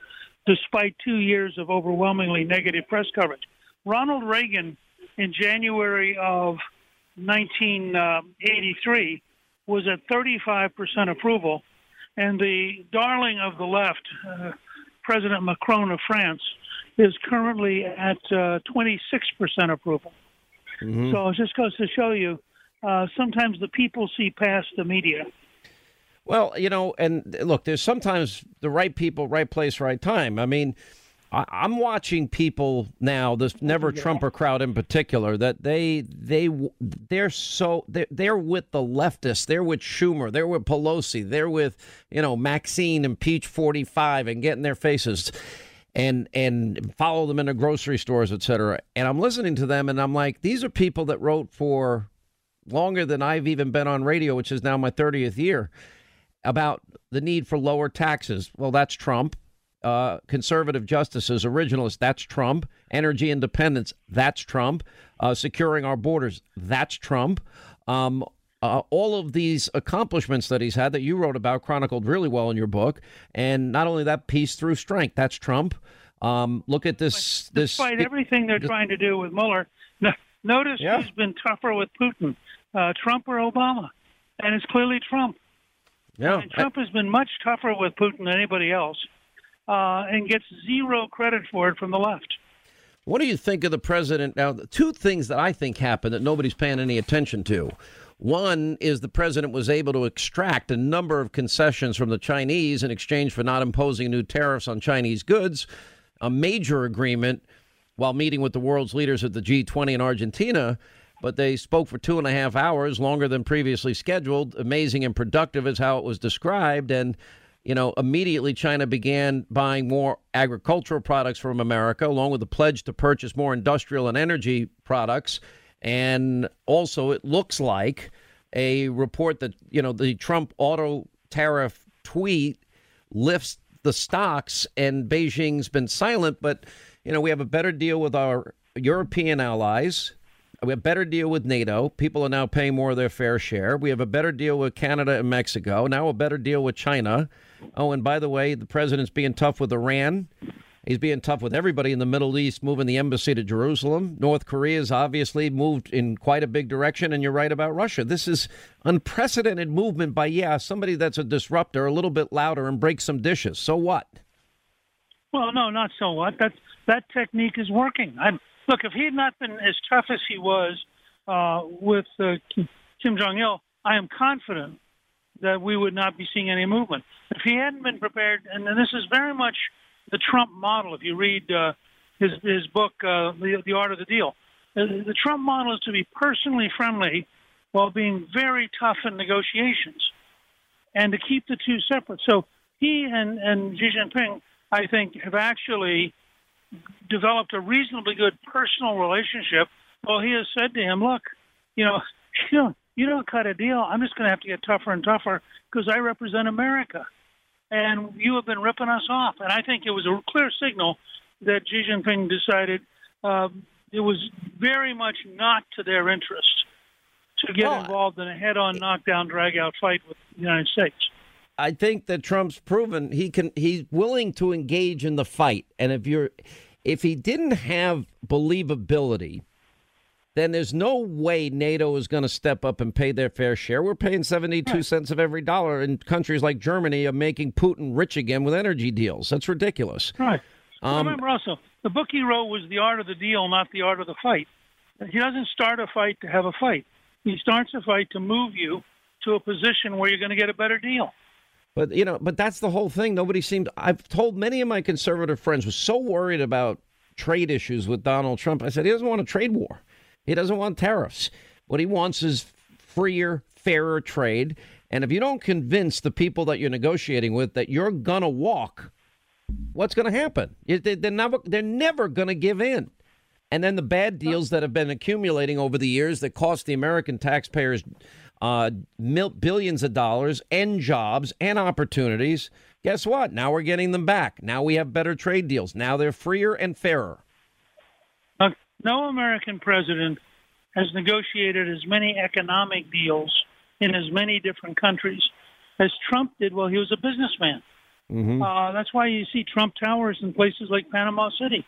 despite 2 years of overwhelmingly negative press coverage. Ronald Reagan, in January of 1983, was at 35% approval. And the darling of the left, President Macron of France, is currently at 26% approval. Mm-hmm. So it just goes to show you, sometimes the people see past the media. Well, you know, and look, there's sometimes the right people, right place, right time. I mean, I'm watching people now, this never Trumper crowd in particular, that they're with the leftists. They're with Schumer. They're with Pelosi. They're with, you know, Maxine and Peach 45 and get in their faces. And follow them into grocery stores, et cetera. And I'm listening to them, and I'm like, these are people that wrote for longer than I've even been on radio, which is now my 30th year, about the need for lower taxes. Well, that's Trump. Conservative justices, originalists, that's Trump. Energy independence, that's Trump. Securing our borders, that's Trump. all of these accomplishments that he's had that you wrote about, chronicled really well in your book. And not only that, peace through strength. That's Trump. Look at this. Despite everything they're trying to do with Mueller, notice who's been tougher with Putin, Trump or Obama. And it's clearly Trump. Yeah, and Trump has been much tougher with Putin than anybody else and gets zero credit for it from the left. What do you think of the president? Now, two things that I think happened that nobody's paying any attention to. One is the president was able to extract a number of concessions from the Chinese in exchange for not imposing new tariffs on Chinese goods, a major agreement while meeting with the world's leaders at the G20 in Argentina. But they spoke for 2.5 hours, longer than previously scheduled. Amazing and productive is how it was described. And, you know, immediately China began buying more agricultural products from America, along with a pledge to purchase more industrial and energy products. And also it looks like a report that, you know, the Trump auto tariff tweet lifts the stocks and Beijing's been silent. But, you know, we have a better deal with our European allies. We have a better deal with NATO. People are now paying more of their fair share. We have a better deal with Canada and Mexico. Now a better deal with China. Oh, and by the way, the president's being tough with Iran. He's being tough with everybody in the Middle East, moving the embassy to Jerusalem. North Korea's obviously moved in quite a big direction, and you're right about Russia. This is unprecedented movement by, somebody that's a disruptor, a little bit louder, and breaks some dishes. So what? Well, no, not so what. That technique is working. Look, if he had not been as tough as he was with Kim Jong-il, I am confident that we would not be seeing any movement. If he hadn't been prepared, and this is very much the Trump model, if you read his book, The Art of the Deal, the Trump model is to be personally friendly while being very tough in negotiations and to keep the two separate. So he and Xi Jinping, I think, have actually developed a reasonably good personal relationship. Well, he has said to him, look, you don't cut a deal. I'm just going to have to get tougher and tougher because I represent America. And you have been ripping us off. And I think it was a clear signal that Xi Jinping decided it was very much not to their interest to get involved in a head-on, knockdown, drag-out fight with the United States. I think that Trump's proven he's willing to engage in the fight. And if he didn't have believability, then there's no way NATO is going to step up and pay their fair share. We're paying 72 cents of every dollar, and countries like Germany are making Putin rich again with energy deals. That's ridiculous. Right. Remember also, the book he wrote was The Art of the Deal, not The Art of the Fight. He doesn't start a fight to have a fight. He starts a fight to move you to a position where you're going to get a better deal. But, you know, that's the whole thing. I've told many of my conservative friends were so worried about trade issues with Donald Trump. I said, he doesn't want a trade war. He doesn't want tariffs. What he wants is freer, fairer trade. And if you don't convince the people that you're negotiating with that you're going to walk, what's going to happen? They're never going to give in. And then the bad deals that have been accumulating over the years that cost the American taxpayers billions of dollars and jobs and opportunities. Guess what? Now we're getting them back. Now we have better trade deals. Now they're freer and fairer. No American president has negotiated as many economic deals in as many different countries as Trump did while he was a businessman. Mm-hmm. That's why you see Trump Towers in places like Panama City.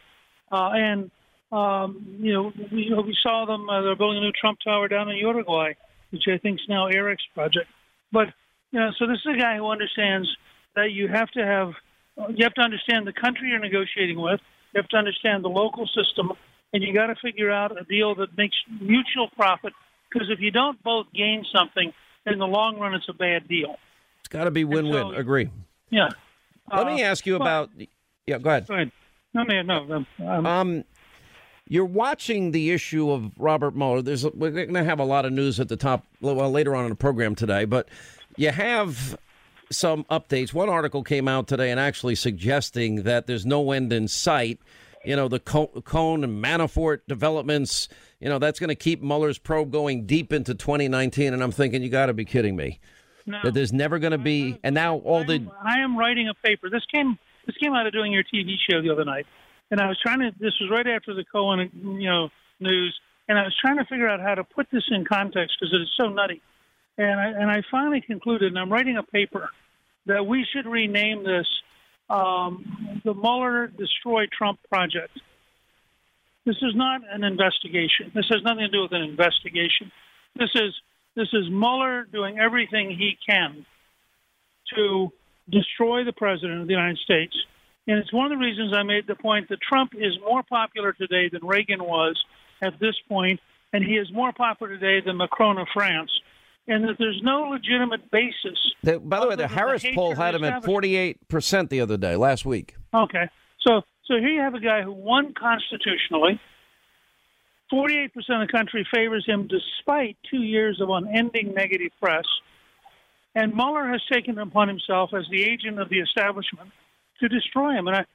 We saw them, they're building a new Trump Tower down in Uruguay, which I think is now Eric's project. But, you know, so this is a guy who understands that you have to understand the country you're negotiating with, you have to understand the local system, and you got to figure out a deal that makes mutual profit, because if you don't both gain something, in the long run, it's a bad deal. It's got to be win-win. So, agree. Yeah. Let me ask you about... Yeah, go ahead. Go ahead. You're watching the issue of Robert Mueller. We're going to have a lot of news at the top later on in the program today, but you have some updates. One article came out today and actually suggesting that there's no end in sight. You know, the Cohen and Manafort developments, you know, that's going to keep Mueller's probe going deep into 2019. And I'm thinking, you got to be kidding me. No. That there's never going to be. And now I am writing a paper. This came out of doing your TV show the other night. And I was this was right after the Cohen, news, and I was trying to figure out how to put this in context because it is so nutty. And I finally concluded, and I'm writing a paper, that we should rename this the Mueller Destroy Trump Project. This is not an investigation. This has nothing to do with an investigation. This is Mueller doing everything he can to destroy the president of the United States. And it's one of the reasons I made the point that Trump is more popular today than Reagan was at this point, and he is more popular today than Macron of France, and that there's no legitimate basis. By the way, the Harris poll had him at 48% the other day, last week. Okay. So here you have a guy who won constitutionally. 48% of the country favors him despite 2 years of unending negative press. And Mueller has taken it upon himself as the agent of the establishment to destroy him. And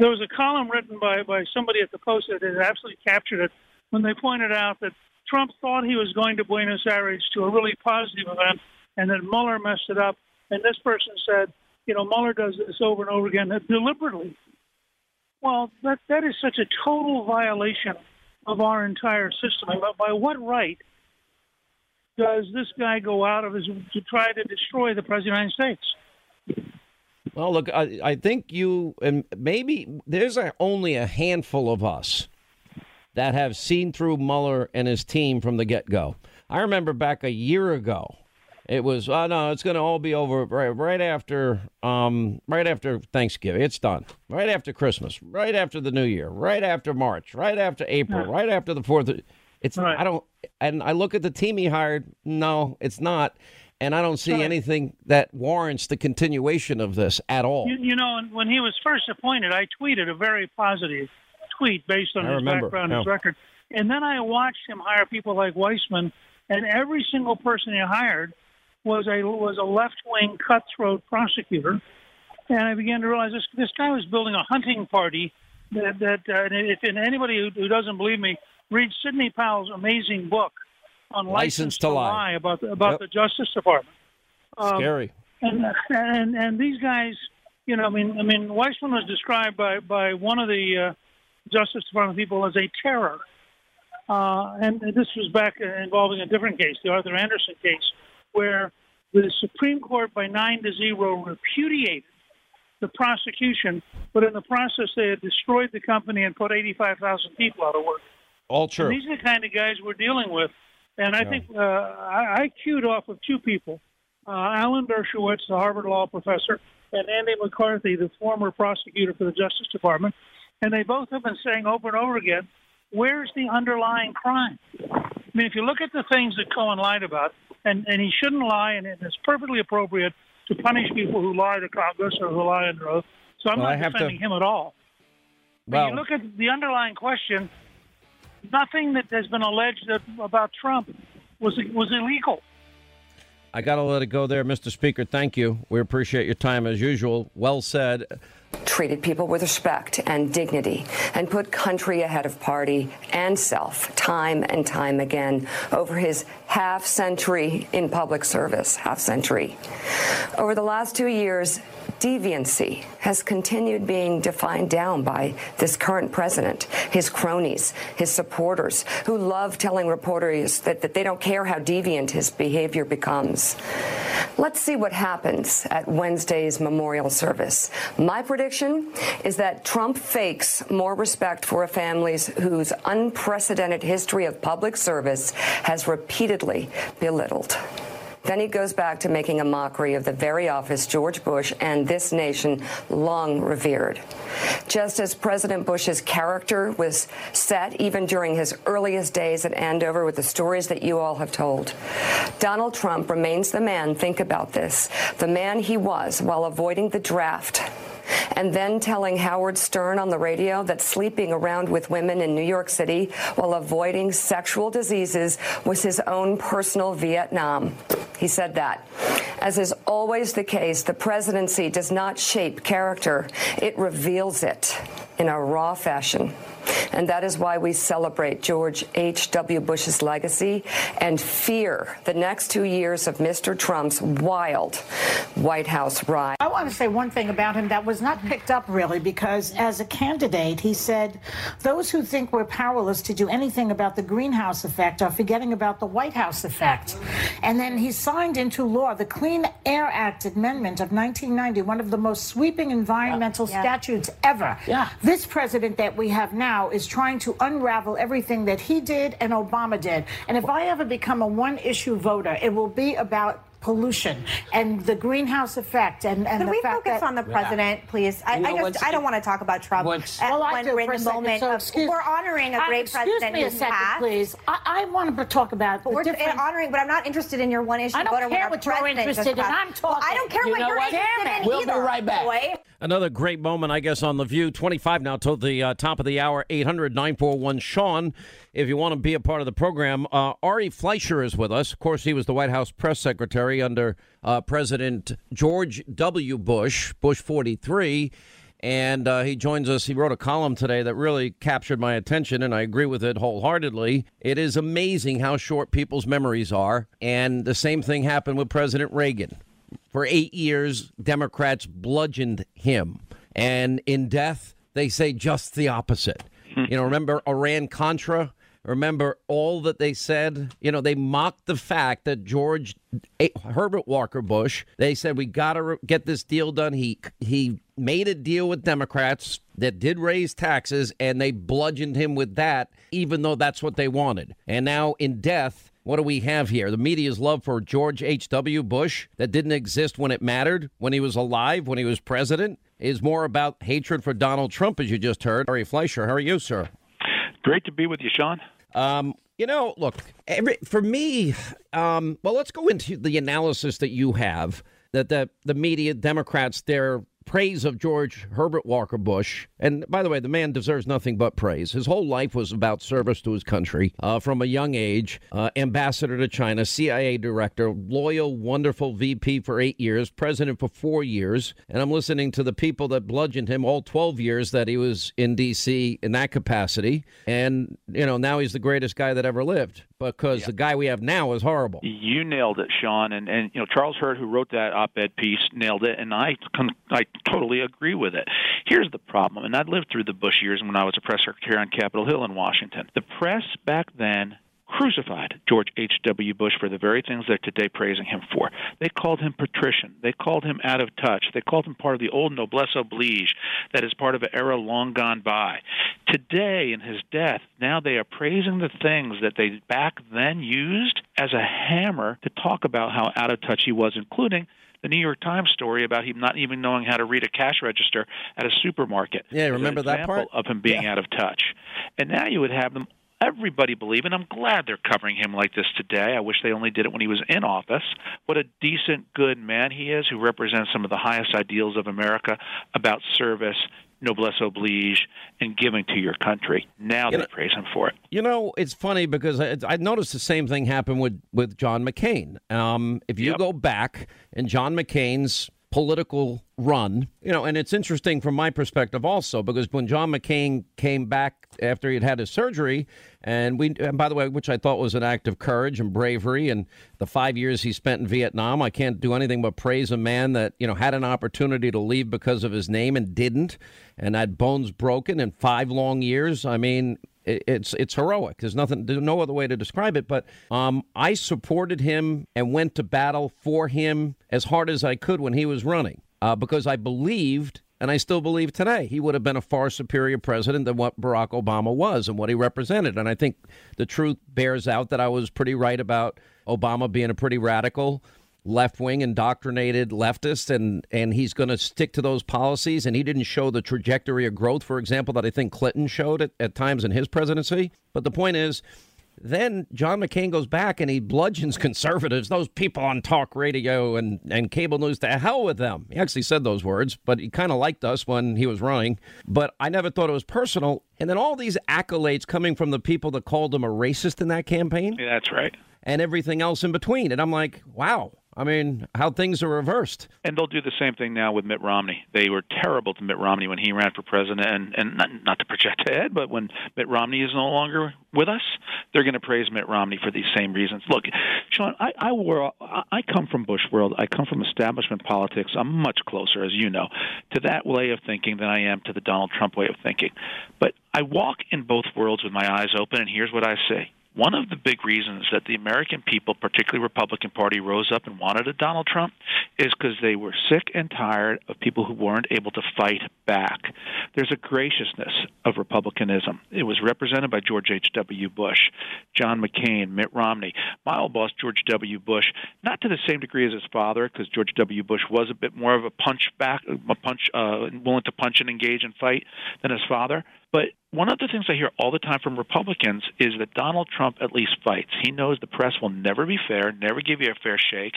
there was a column written by somebody at the Post that had absolutely captured it when they pointed out that Trump thought he was going to Buenos Aires to a really positive event, and then Mueller messed it up. And this person said, you know, Mueller does this over and over again deliberately. Well, that is such a total violation of our entire system. And by what right does this guy go out of his to try to destroy the president of the United States? Well, look, I think you, and maybe there's only a handful of us that have seen through Mueller and his team from the get-go. I remember back a year ago, it was, oh, no, it's going to all be over right after Thanksgiving. It's done. Right after Christmas. Right after the New Year. Right after March. Right after April. Right after the 4th. It's right. And I look at the team he hired. No, it's not. And I don't see anything that warrants the continuation of this at all. You know, when he was first appointed, I tweeted a very positive tweet based on his background and his record. And then I watched him hire people like Weissman, and every single person he hired was a left-wing cutthroat prosecutor. And I began to realize this guy was building a hunting party and anybody who doesn't believe me, read Sidney Powell's amazing book on License to Lie about the Justice Department. Scary. And these guys, you know, I mean, Weissman was described by one of the Justice Department people as a terror. And this was back involving a different case, the Arthur Anderson case, where the Supreme Court by 9-0 repudiated the prosecution, but in the process they had destroyed the company and put 85,000 people out of work. All true. And these are the kind of guys we're dealing with. And I think I queued off of two people, Alan Dershowitz, the Harvard Law professor, and Andy McCarthy, the former prosecutor for the Justice Department. And they both have been saying over and over again, where's the underlying crime? I mean, if you look at the things that Cohen lied about, and he shouldn't lie, and it's perfectly appropriate to punish people who lie to Congress or who lie under oath. So I'm not defending him at all. Well, when you look at the underlying question, nothing that has been alleged about Trump was illegal. I got to let it go there, Mr. Speaker. Thank you. We appreciate your time as usual. Well said. Treated people with respect and dignity and put country ahead of party and self time and time again over his half century in public service, half century. Over the last 2 years, deviancy has continued being defined down by this current president, his cronies, his supporters, who love telling reporters that they don't care how deviant his behavior becomes. Let's see what happens at Wednesday's memorial service. My prediction is that Trump fakes more respect for families whose unprecedented history of public service has repeatedly belittled. Then he goes back to making a mockery of the very office George Bush and this nation long revered. Just as President Bush's character was set even during his earliest days at Andover with the stories that you all have told, Donald Trump remains the man, think about this, the man he was while avoiding the draft. And then telling Howard Stern on the radio that sleeping around with women in New York City while avoiding sexual diseases was his own personal Vietnam. He said that. As is always the case, the presidency does not shape character. It reveals it in a raw fashion. And that is why we celebrate George H.W. Bush's legacy and fear the next 2 years of Mr. Trump's wild White House ride. I want to say one thing about him that was not picked up really, because as a candidate, he said, those who think we're powerless to do anything about the greenhouse effect are forgetting about the White House effect. And then he signed into law the Clean Air Act amendment of 1990, one of the most sweeping environmental statutes ever. Yeah. This president that we have now is trying to unravel everything that he did and Obama did. And if I ever become a one-issue voter, it will be about pollution and the greenhouse effect and the fact that... Could we focus on the president, please? I don't want to talk about Trump. We're honoring a great president in the past. Excuse me a second, please. I want to talk about but I'm not interested in your one-issue voter. I don't care what you're interested in. I'm talking. Well, I don't care what you're interested in either. We'll be right back. Boy. Another great moment, I guess, on The View. 25 now till the top of the hour, 800-941-SEAN. If you want to be a part of the program, Ari Fleischer is with us. Of course, he was the White House press secretary under President George W. Bush, Bush 43. And he joins us. He wrote a column today that really captured my attention, and I agree with it wholeheartedly. It is amazing how short people's memories are. And the same thing happened with President Reagan. For 8 years, Democrats bludgeoned him. And in death, they say just the opposite. You know, remember Iran-Contra? Remember all that they said? You know, they mocked the fact that George Herbert Walker Bush, they said, we got to get this deal done. He made a deal with Democrats that did raise taxes, and they bludgeoned him with that, even though that's what they wanted. And now in death... What do we have here? The media's love for George H.W. Bush that didn't exist when it mattered, when he was alive, when he was president, is more about hatred for Donald Trump, as you just heard. Ari Fleischer, how are you, sir? Great to be with you, Sean. You know, look, for me, well, let's go into the analysis that you have, that the media, Democrats, their praise of George Herbert Walker Bush. And by the way, the man deserves nothing but praise. His whole life was about service to his country from a young age, ambassador to China, CIA director, loyal, wonderful VP for 8 years, president for 4 years. And I'm listening to the people that bludgeoned him all 12 years that he was in D.C. in that capacity. And, you know, now he's the greatest guy that ever lived because the guy we have now is horrible. You nailed it, Sean. And you know, Charles Hurd, who wrote that op-ed piece, nailed it. And I totally agree with it. Here's the problem, and I lived through the Bush years when I was a press secretary on Capitol Hill in Washington. The press back then crucified George H.W. Bush for the very things they're today praising him for. They called him patrician. They called him out of touch. They called him part of the old noblesse oblige that is part of an era long gone by. Today, in his death, now they are praising the things that they back then used as a hammer to talk about how out of touch he was, including the New York Times story about him not even knowing how to read a cash register at a supermarket. Yeah, remember that part? Of him being out of touch. And now you would have them, everybody believe, and I'm glad they're covering him like this today. I wish they only did it when he was in office. What a decent, good man he is who represents some of the highest ideals of America about service, noblesse oblige, and giving to your country. Now they praise him for it. You know, it's funny because I noticed the same thing happened with John McCain. If you go back in John McCain's political run, you know, and it's interesting from my perspective also, because when John McCain came back after he had had his surgery, and by the way, which I thought was an act of courage and bravery, and the 5 years he spent in Vietnam, I can't do anything but praise a man that, you know, had an opportunity to leave because of his name and didn't, and had bones broken in 5 long years. I mean, it's heroic. There's nothing, there's no other way to describe it. But I supported him and went to battle for him as hard as I could when he was running because I believed, and I still believe today, he would have been a far superior president than what Barack Obama was and what he represented. And I think the truth bears out that I was pretty right about Obama being a pretty radical left-wing indoctrinated leftist, and he's going to stick to those policies, and he didn't show the trajectory of growth, for example, that I think Clinton showed at times in his presidency. But the point is, then John McCain goes back and he bludgeons conservatives, those people on talk radio and cable news, to hell with them. He actually said those words, but he kind of liked us when he was running. But I never thought it was personal. And then all these accolades coming from the people that called him a racist in that campaign. Yeah, that's right. And everything else in between. And I'm like, wow. I mean, how things are reversed. And they'll do the same thing now with Mitt Romney. They were terrible to Mitt Romney when he ran for president. And not to project ahead, but when Mitt Romney is no longer with us, they're going to praise Mitt Romney for these same reasons. Look, Sean, I come from Bush world. I come from establishment politics. I'm much closer, as you know, to that way of thinking than I am to the Donald Trump way of thinking. But I walk in both worlds with my eyes open, and here's what I say. One of the big reasons that the American people, particularly Republican Party, rose up and wanted a Donald Trump is because they were sick and tired of people who weren't able to fight back. There's a graciousness of Republicanism. It was represented by George H.W. Bush, John McCain, Mitt Romney, my old boss, George W. Bush, not to the same degree as his father, because George W. Bush was a bit more of willing to punch and engage and fight than his father. But one of the things I hear all the time from Republicans is that Donald Trump at least fights. He knows the press will never be fair, never give you a fair shake,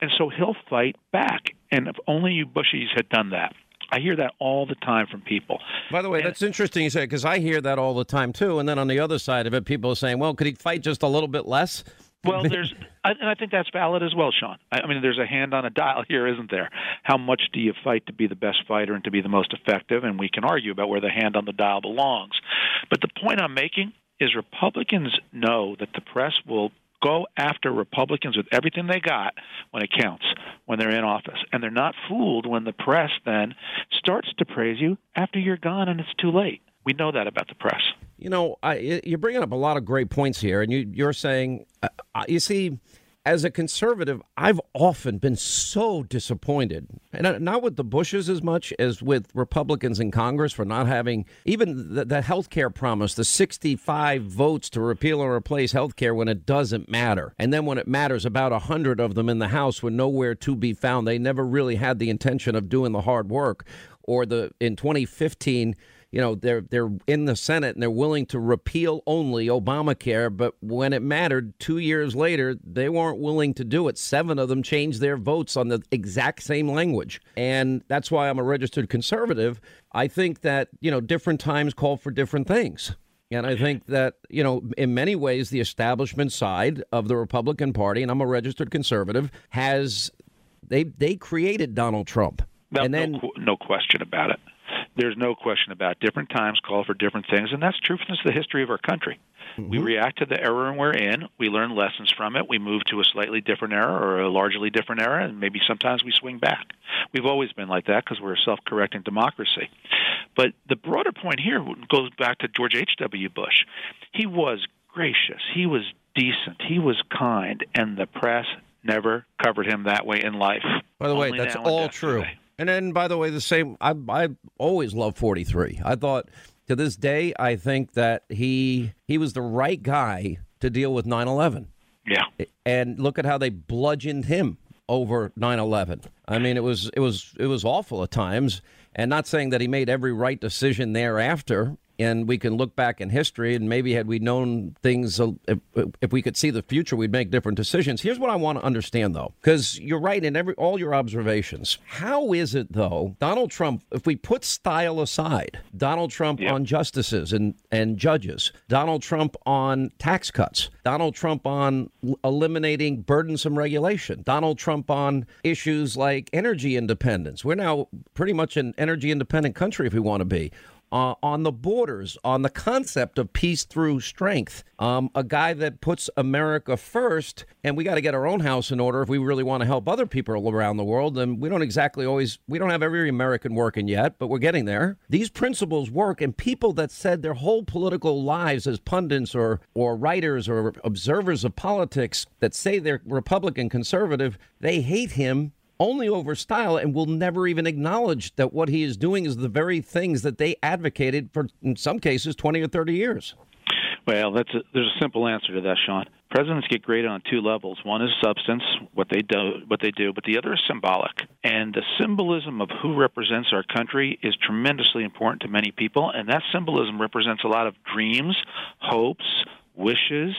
and so he'll fight back. And if only you Bushies had done that. I hear that all the time from people. By the way, that's interesting you say, because I hear that all the time, too. And then on the other side of it, people are saying, well, could he fight just a little bit less? Well, and I think that's valid as well, Sean. I mean, there's a hand on a dial here, isn't there? How much do you fight to be the best fighter and to be the most effective? And we can argue about where the hand on the dial belongs. But the point I'm making is Republicans know that the press will go after Republicans with everything they got when it counts, when they're in office. And they're not fooled when the press then starts to praise you after you're gone and it's too late. We know that about the press. You know, you're bringing up a lot of great points here, and you're saying, you see, as a conservative, I've often been so disappointed, and not with the Bushes as much as with Republicans in Congress for not having even the health care promise, the 65 votes to repeal or replace health care when it doesn't matter. And then when it matters, about 100 of them in the House were nowhere to be found. They never really had the intention of doing the hard work. Or in 2015, you know, they're in the Senate and they're willing to repeal only Obamacare. But when it mattered 2 years later, they weren't willing to do it. 7 of them changed their votes on the exact same language. And that's why I'm a registered conservative. I think that, you know, different times call for different things. And I think that, you know, in many ways, the establishment side of the Republican Party, and I'm a registered conservative, they created Donald Trump. Well, and then, no question about it. There's no question about it. Different times call for different things, and that's true for the history of our country. Mm-hmm. We react to the era we're in. We learn lessons from it. We move to a slightly different era or a largely different era, and maybe sometimes we swing back. We've always been like that because we're a self-correcting democracy. But the broader point here goes back to George H.W. Bush. He was gracious. He was decent. He was kind, and the press never covered him that way in life. By the way, that's all true. And then, by the way, the same, I always loved 43. I thought, to this day, I think that he was the right guy to deal with 9/11. Yeah. And look at how they bludgeoned him over 9/11. I mean, it was awful at times, and not saying that he made every right decision thereafter. And we can look back in history, and maybe had we known things, if we could see the future, we'd make different decisions. Here's what I want to understand, though, because you're right in all your observations. How is it, though, Donald Trump, if we put style aside, Donald Trump on justices and judges, Donald Trump on tax cuts, Donald Trump on eliminating burdensome regulation, Donald Trump on issues like energy independence. We're now pretty much an energy-independent country if we want to be. On the borders, on the concept of peace through strength, a guy that puts America first, and we got to get our own house in order if we really want to help other people around the world. And we don't have every American working yet, but we're getting there. These principles work, and people that said their whole political lives as pundits or writers or observers of politics that say they're Republican conservative, they hate him only over style and will never even acknowledge that what he is doing is the very things that they advocated for, in some cases, 20 or 30 years. Well, there's a simple answer to that, Sean. Presidents get graded on 2 levels. One is substance, what they do, but the other is symbolic. And the symbolism of who represents our country is tremendously important to many people, and that symbolism represents a lot of dreams, hopes, wishes,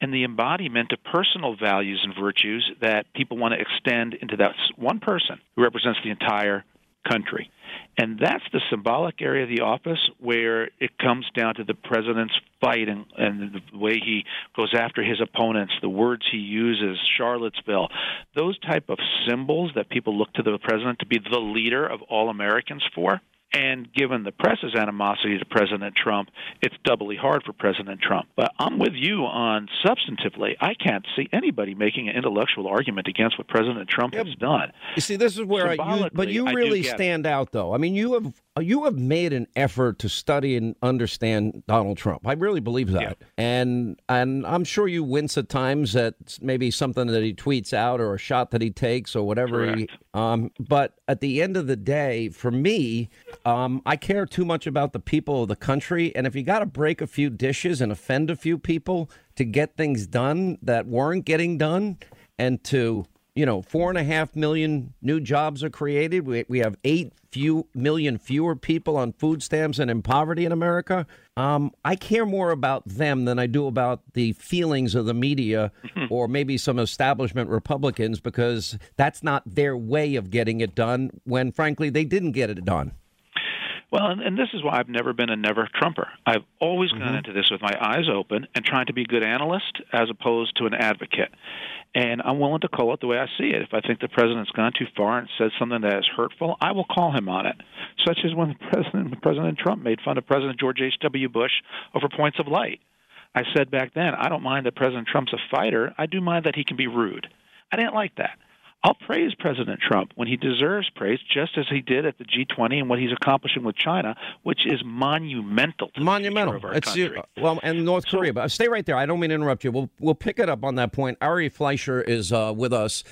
and the embodiment of personal values and virtues that people want to extend into that one person who represents the entire country. And that's the symbolic area of the office where it comes down to the president's fight and the way he goes after his opponents, the words he uses, Charlottesville, those type of symbols that people look to the president to be the leader of all Americans for. And given the press's animosity to President Trump, it's doubly hard for President Trump. But I'm with you on substantively. I can't see anybody making an intellectual argument against what President Trump has done. You see, this is where you really stand out, though. I mean, you have made an effort to study and understand Donald Trump. I really believe that. Yeah. And I'm sure you wince at times at maybe something that he tweets out or a shot that he takes or whatever. Correct. But at the end of the day, for me, I care too much about the people of the country. And if you got to break a few dishes and offend a few people to get things done that weren't getting done and to, 4.5 million new jobs are created. We have 8 million fewer people on food stamps and in poverty in America. I care more about them than I do about the feelings of the media or maybe some establishment Republicans, because that's not their way of getting it done when, frankly, they didn't get it done. Well, and this is why I've never been a never-Trumper. I've always gone into this with my eyes open and trying to be a good analyst as opposed to an advocate. And I'm willing to call it the way I see it. If I think the president's gone too far and said something that is hurtful, I will call him on it, such as when President Trump made fun of President George H.W. Bush over points of light. I said back then, I don't mind that President Trump's a fighter. I do mind that he can be rude. I didn't like that. I'll praise President Trump when he deserves praise, just as he did at the G20 and what he's accomplishing with China, which is monumental. And North Korea. But stay right there. I don't mean to interrupt you. We'll pick it up on that point. Ari Fleischer is with us,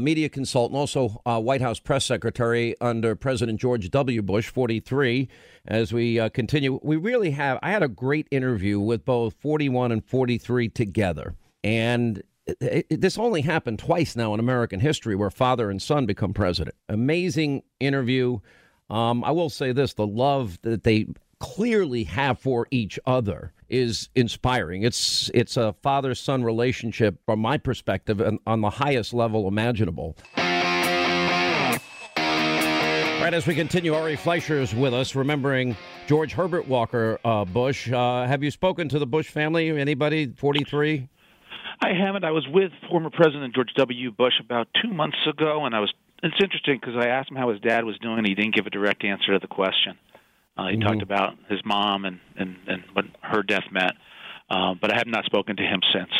media consultant, also White House press secretary under President George W. Bush, 43. As we continue, I had a great interview with both 41 and 43 together. And this only happened twice now in American history where father and son become president. Amazing interview. I will say this, the love that they clearly have for each other is inspiring. It's a father-son relationship from my perspective and on the highest level imaginable. Right, as we continue, Ari Fleischer is with us, remembering George Herbert Walker Bush. Have you spoken to the Bush family, anybody, 43? I haven't. I was with former President George W. Bush about 2 months ago, and it's interesting because I asked him how his dad was doing, and he didn't give a direct answer to the question. He talked about his mom and what her death meant, but I have not spoken to him since.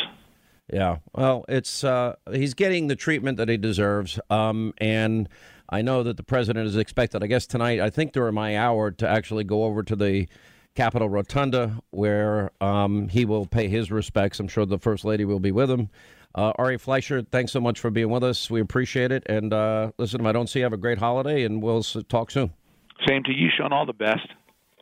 Yeah, well, it's he's getting the treatment that he deserves, and I know that the president is expected, I guess tonight, I think during my hour, to actually go over to the Capitol Rotunda, where he will pay his respects. I'm sure the First Lady will be with him. Ari Fleischer, thanks so much for being with us. We appreciate it. And listen, if I don't see you, have a great holiday, and we'll talk soon. Same to you, Sean. All the best.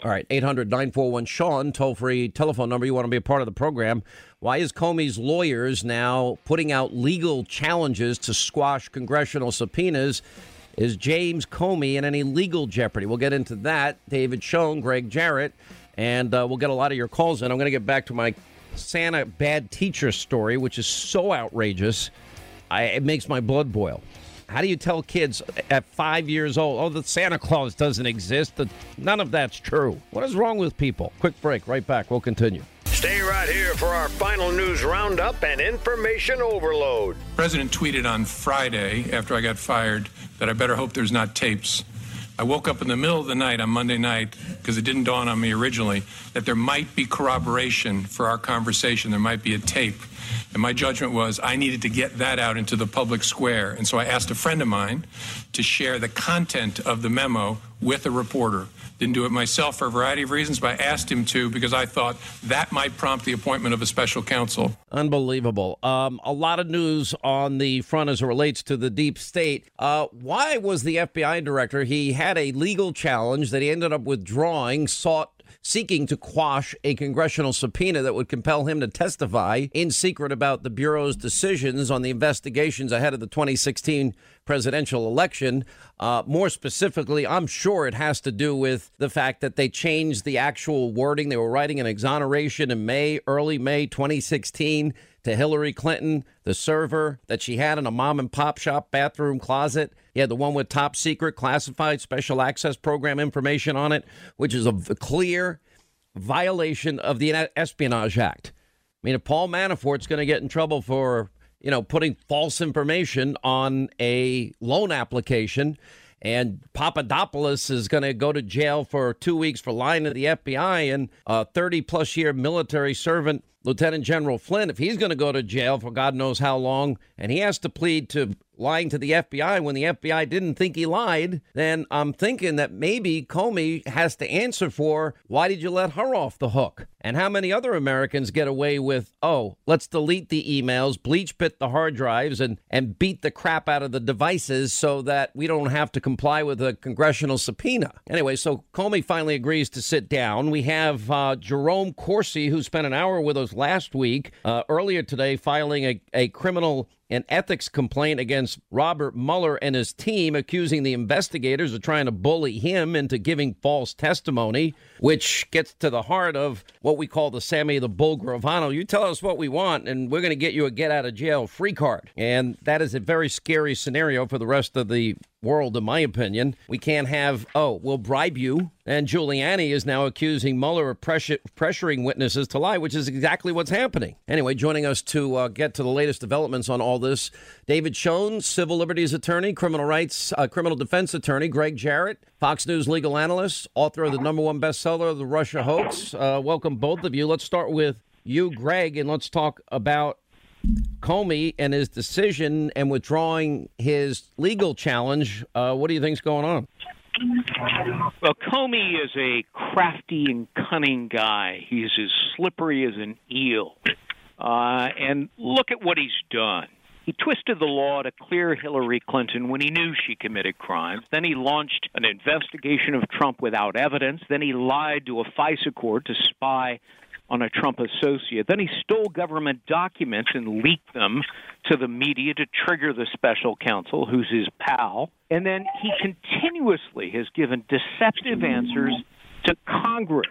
All right, 800-941-SEAN, toll-free telephone number. You want to be a part of the program. Why is Comey's lawyers now putting out legal challenges to squash congressional subpoenas? Is James Comey in any legal jeopardy? We'll get into that. David Schoen, Greg Jarrett, and we'll get a lot of your calls in. I'm going to get back to my Santa bad teacher story, which is so outrageous. It makes my blood boil. How do you tell kids at 5 years old, oh, the Santa Claus doesn't exist? None of that's true. What is wrong with people? Quick break. Right back. We'll continue. Stay right here for our final news roundup and information overload. The president tweeted on Friday after I got fired that I better hope there's not tapes. I woke up in the middle of the night on Monday night because it didn't dawn on me originally that there might be corroboration for our conversation. There might be a tape. And my judgment was I needed to get that out into the public square. And so I asked a friend of mine to share the content of the memo with a reporter. Didn't do it myself for a variety of reasons, but I asked him to because I thought that might prompt the appointment of a special counsel. Unbelievable. A lot of news on the front as it relates to the deep state. Why was the FBI director, he had a legal challenge that he ended up withdrawing, seeking to quash a congressional subpoena that would compel him to testify in secret about the Bureau's decisions on the investigations ahead of the 2016 presidential election. More specifically, I'm sure it has to do with the fact that they changed the actual wording. They were writing an exoneration in early May 2016. to Hillary Clinton, the server that she had in a mom and pop shop bathroom closet. You had the one with top secret classified special access program information on it, which is a clear violation of the Espionage Act. I mean, if Paul Manafort's going to get in trouble for, you know, putting false information on a loan application, and Papadopoulos is going to go to jail for 2 weeks for lying to the FBI, and 30-plus year military servant, Lieutenant General Flynn, if he's going to go to jail for God knows how long, and he has to plead to lying to the FBI when the FBI didn't think he lied, then I'm thinking that maybe Comey has to answer for, why did you let her off the hook? And how many other Americans get away with, oh, let's delete the emails, bleach pit the hard drives, and beat the crap out of the devices so that we don't have to comply with a congressional subpoena. Anyway, so Comey finally agrees to sit down. We have Jerome Corsi, who spent an hour with us last week, earlier today, filing a criminal an ethics complaint against Robert Mueller and his team, accusing the investigators of trying to bully him into giving false testimony, which gets to the heart of what we call the Sammy the Bull Gravano. You tell us what we want and we're going to get you a get out of jail free card. And that is a very scary scenario for the rest of the world, in my opinion. We can't have, oh, we'll bribe you. And Giuliani is now accusing Mueller of pressuring witnesses to lie, which is exactly what's happening. Anyway, joining us to get to the latest developments on all this, David Schoen, civil liberties attorney, criminal rights, criminal defense attorney, Greg Jarrett, Fox News legal analyst, author of the #1 bestseller, The Russia Hoax. Welcome, both of you. Let's start with you, Greg, and let's talk about Comey and his decision and withdrawing his legal challenge. What do you think's going on? Well, Comey is a crafty and cunning guy. He's as slippery as an eel. And look at what he's done. He twisted the law to clear Hillary Clinton when he knew she committed crimes. Then he launched an investigation of Trump without evidence. Then he lied to a FISA court to spy on a Trump associate. Then he stole government documents and leaked them to the media to trigger the special counsel, who's his pal. And then he continuously has given deceptive answers to Congress.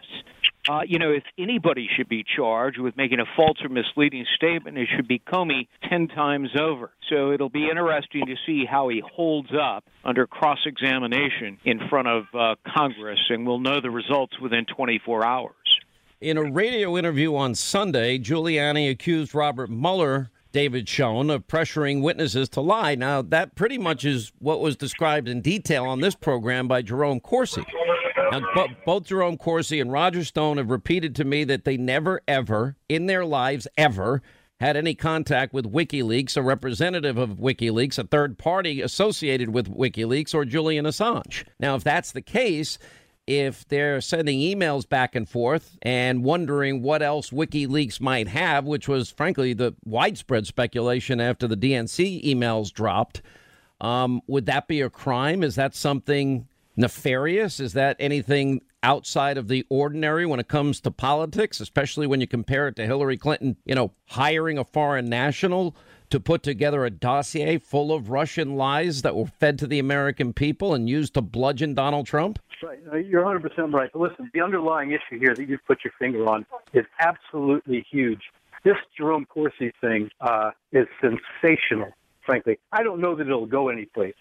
You know, if anybody should be charged with making a false or misleading statement, it should be Comey 10 times over. So it'll be interesting to see how he holds up under cross-examination in front of Congress, and we'll know the results within 24 hours. In a radio interview on Sunday, Giuliani accused Robert Mueller, David Schoen, of pressuring witnesses to lie. Now, that pretty much is what was described in detail on this program by Jerome Corsi. Now, both Jerome Corsi and Roger Stone have repeated to me that they never, ever, in their lives, ever had any contact with WikiLeaks, a representative of WikiLeaks, a third party associated with WikiLeaks, or Julian Assange. Now, if that's the case, if they're sending emails back and forth and wondering what else WikiLeaks might have, which was, frankly, the widespread speculation after the DNC emails dropped, would that be a crime? Is that something nefarious? Is that anything outside of the ordinary when it comes to politics, especially when you compare it to Hillary Clinton, you know, hiring a foreign national to put together a dossier full of Russian lies that were fed to the American people and used to bludgeon Donald Trump? Right. You're 100% right. But listen, the underlying issue here that you've put your finger on is absolutely huge. This Jerome Corsi thing is sensational, frankly. I don't know that it'll go anyplace.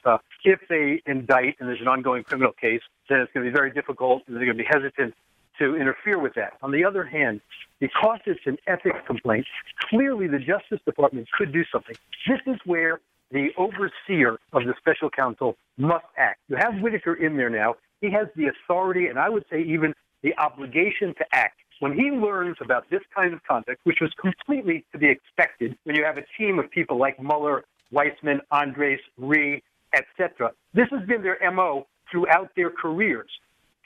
If they indict and there's an ongoing criminal case, then it's going to be very difficult and they're going to be hesitant to interfere with that. On the other hand, because it's an ethics complaint, clearly the Justice Department could do something. This is where the overseer of the special counsel must act. You have Whitaker in there now. He has the authority and I would say even the obligation to act. When he learns about this kind of conduct, which was completely to be expected, when you have a team of people like Mueller, Weissman, Andres, Rhee, etc., this has been their MO throughout their careers.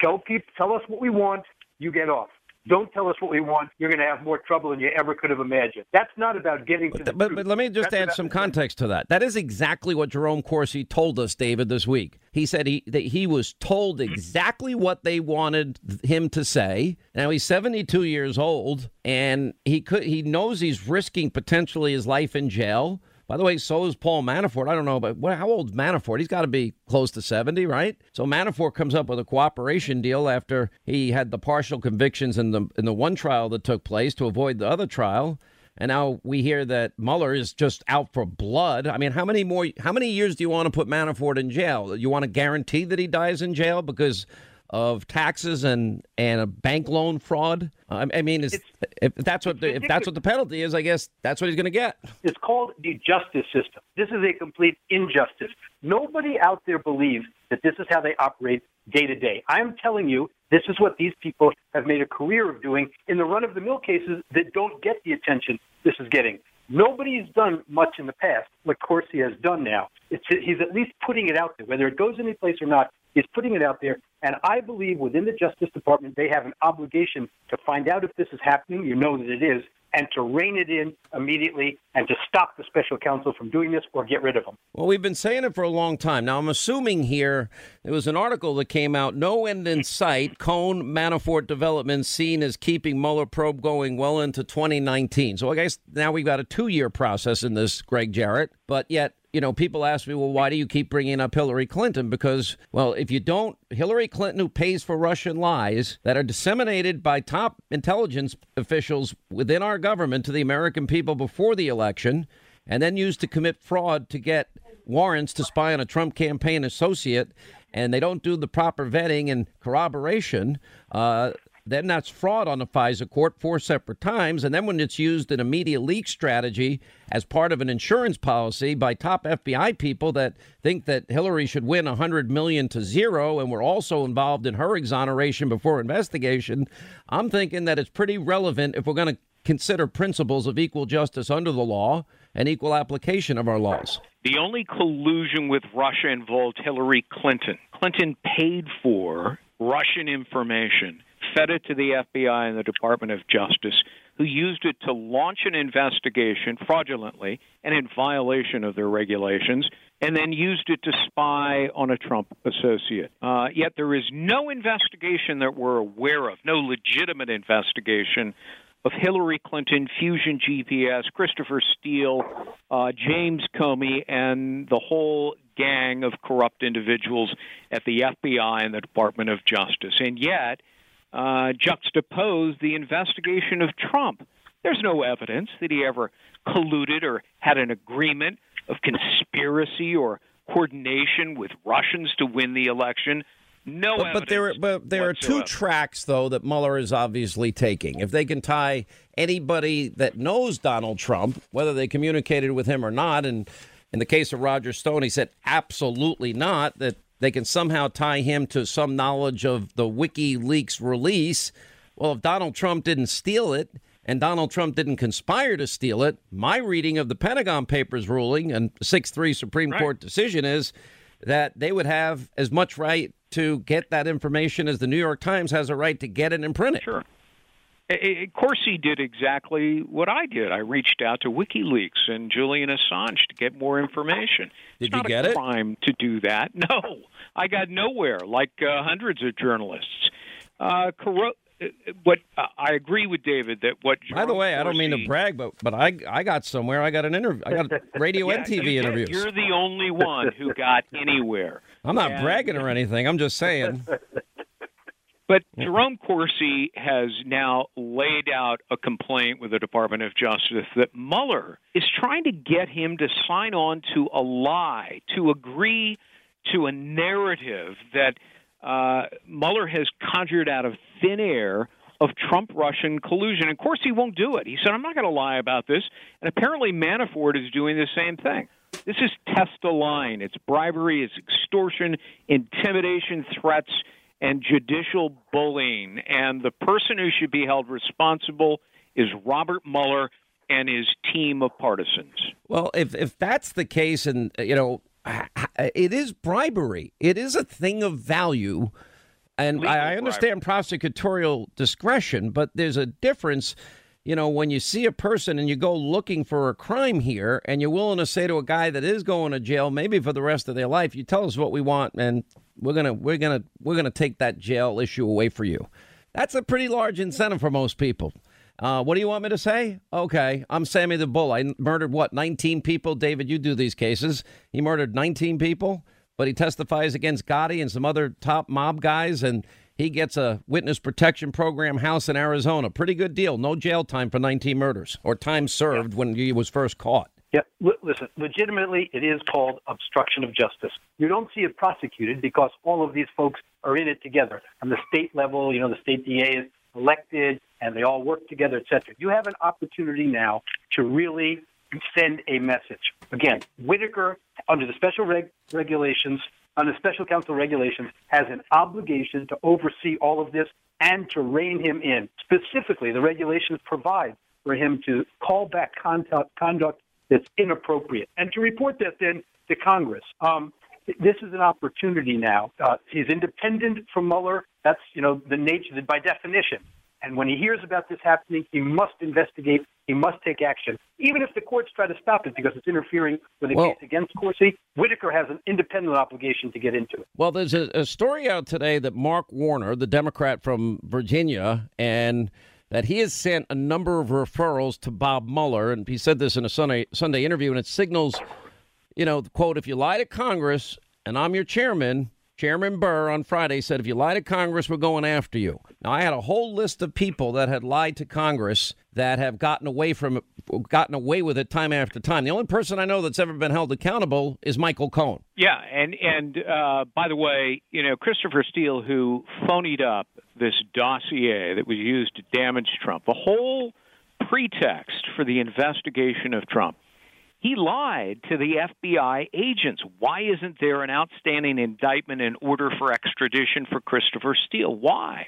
Tell us what we want, you get off. Don't tell us what we want, you're going to have more trouble than you ever could have imagined. That's not about getting to the truth. But let me just add some context to that. That is exactly what Jerome Corsi told us, David, this week. He said that he was told exactly what they wanted him to say. Now, he's 72 years old, and he knows he's risking potentially his life in jail. By the way, so is Paul Manafort. I don't know, but how old's Manafort? He's got to be close to 70, right? So Manafort comes up with a cooperation deal after he had the partial convictions in the one trial that took place to avoid the other trial. And now we hear that Mueller is just out for blood. I mean, how many years do you want to put Manafort in jail? You want to guarantee that he dies in jail because of taxes and a bank loan fraud? I mean, if that's what the penalty is, I guess that's what he's going to get. It's called the justice system. This is a complete injustice. Nobody out there believes that this is how they operate day to day. I'm telling you, this is what these people have made a career of doing in the run-of-the-mill cases that don't get the attention this is getting. Nobody's done much in the past what Corsi has done now. He's at least putting it out there. Whether it goes any place or not, he's putting it out there. And I believe within the Justice Department, they have an obligation to find out if this is happening, you know that it is, and to rein it in immediately and to stop the special counsel from doing this or get rid of him. Well, we've been saying it for a long time. Now, I'm assuming here there was an article that came out, no end in sight, Cohen Manafort development seen as keeping Mueller probe going well into 2019. So I guess now we've got a 2-year process in this, Greg Jarrett, but yet, you know, people ask me, well, why do you keep bringing up Hillary Clinton? Because, well, if you don't, Hillary Clinton, who pays for Russian lies that are disseminated by top intelligence officials within our government to the American people before the election and then used to commit fraud to get warrants to spy on a Trump campaign associate, and they don't do the proper vetting and corroboration, then that's fraud on the FISA court 4 separate times. And then when it's used in a media leak strategy as part of an insurance policy by top FBI people that think that Hillary should win $100 million to $0 and were also involved in her exoneration before investigation, I'm thinking that it's pretty relevant if we're going to consider principles of equal justice under the law and equal application of our laws. The only collusion with Russia involved Hillary Clinton. Clinton paid for Russian information, fed it to the FBI and the Department of Justice, who used it to launch an investigation fraudulently and in violation of their regulations, and then used it to spy on a Trump associate. Yet there is no investigation that we're aware of, no legitimate investigation of Hillary Clinton, Fusion GPS, Christopher Steele, James Comey, and the whole gang of corrupt individuals at the FBI and the Department of Justice. And yet, juxtapose the investigation of Trump. There's no evidence that he ever colluded or had an agreement of conspiracy or coordination with Russians to win the election. No evidence. But there are two tracks, though, that Mueller is obviously taking. If they can tie anybody that knows Donald Trump, whether they communicated with him or not, and in the case of Roger Stone, he said absolutely not, that they can somehow tie him to some knowledge of the WikiLeaks release. Well, if Donald Trump didn't steal it and Donald Trump didn't conspire to steal it, my reading of the Pentagon Papers ruling and 6-3 Supreme Court decision is that they would have as much right to get that information as the New York Times has a right to get it and print it. Sure. Of course, he did exactly what I did. I reached out to WikiLeaks and Julian Assange to get more information. Did you get it? It's not a crime to do that. No, I got nowhere, like hundreds of journalists. I agree with David that what. By the way, Corsi, I don't mean to brag, but I got somewhere. I got an interview. I got radio and TV interviews. You're the only one who got anywhere. I'm not bragging or anything. I'm just saying. But Jerome Corsi has now laid out a complaint with the Department of Justice that Mueller is trying to get him to sign on to a lie, to agree to a narrative that Mueller has conjured out of thin air of Trump-Russian collusion. And Corsi won't do it. He said, I'm not going to lie about this. And apparently Manafort is doing the same thing. This is test the line. It's bribery, it's extortion, intimidation, threats, and judicial bullying. And the person who should be held responsible is Robert Mueller and his team of partisans. Well, if that's the case, and, you know, it is bribery. It is a thing of value. And I understand prosecutorial discretion, but there's a difference, you know, when you see a person and you go looking for a crime here and you're willing to say to a guy that is going to jail, maybe for the rest of their life, you tell us what we want and We're gonna take that jail issue away for you. That's a pretty large incentive for most people. What do you want me to say? Okay, I'm Sammy the Bull. I murdered, 19 people? David, you do these cases. He murdered 19 people, but he testifies against Gotti and some other top mob guys, and He gets a witness protection program house in Arizona. Pretty good deal. No jail time for 19 murders or time served when he was first caught. Yeah, listen, legitimately, it is called obstruction of justice. You don't see it prosecuted because all of these folks are in it together. On the state level, you know, the state DA is elected and they all work together, et cetera. You have an opportunity now to really send a message. Again, Whitaker, under the special regulations, under special counsel regulations, has an obligation to oversee all of this and to rein him in. Specifically, the regulations provide for him to call back conduct that's inappropriate, and to report that then to Congress. This is an opportunity now. He's independent from Mueller. That's, you know, the nature by definition. And when he hears about this happening, he must investigate. He must take action, even if the courts try to stop it because it's interfering with a case against Corsi. Whitaker has an independent obligation to get into it. Well, there's a story out today that Mark Warner, the Democrat from Virginia, and that he has sent a number of referrals to Bob Mueller, and he said this in a Sunday interview, and it signals, you know, quote, if you lie to Congress, and I'm your chairman, Chairman Burr on Friday said, if you lie to Congress, we're going after you. Now, I had a whole list of people that had lied to Congress that have gotten away with it time after time. The only person I know that's ever been held accountable is Michael Cohen. Yeah, and by the way, you know, Christopher Steele, who phonied up this dossier that was used to damage Trump, the whole pretext for the investigation of Trump, he lied to the FBI agents. Why isn't there an outstanding indictment in order for extradition for Christopher Steele? Why?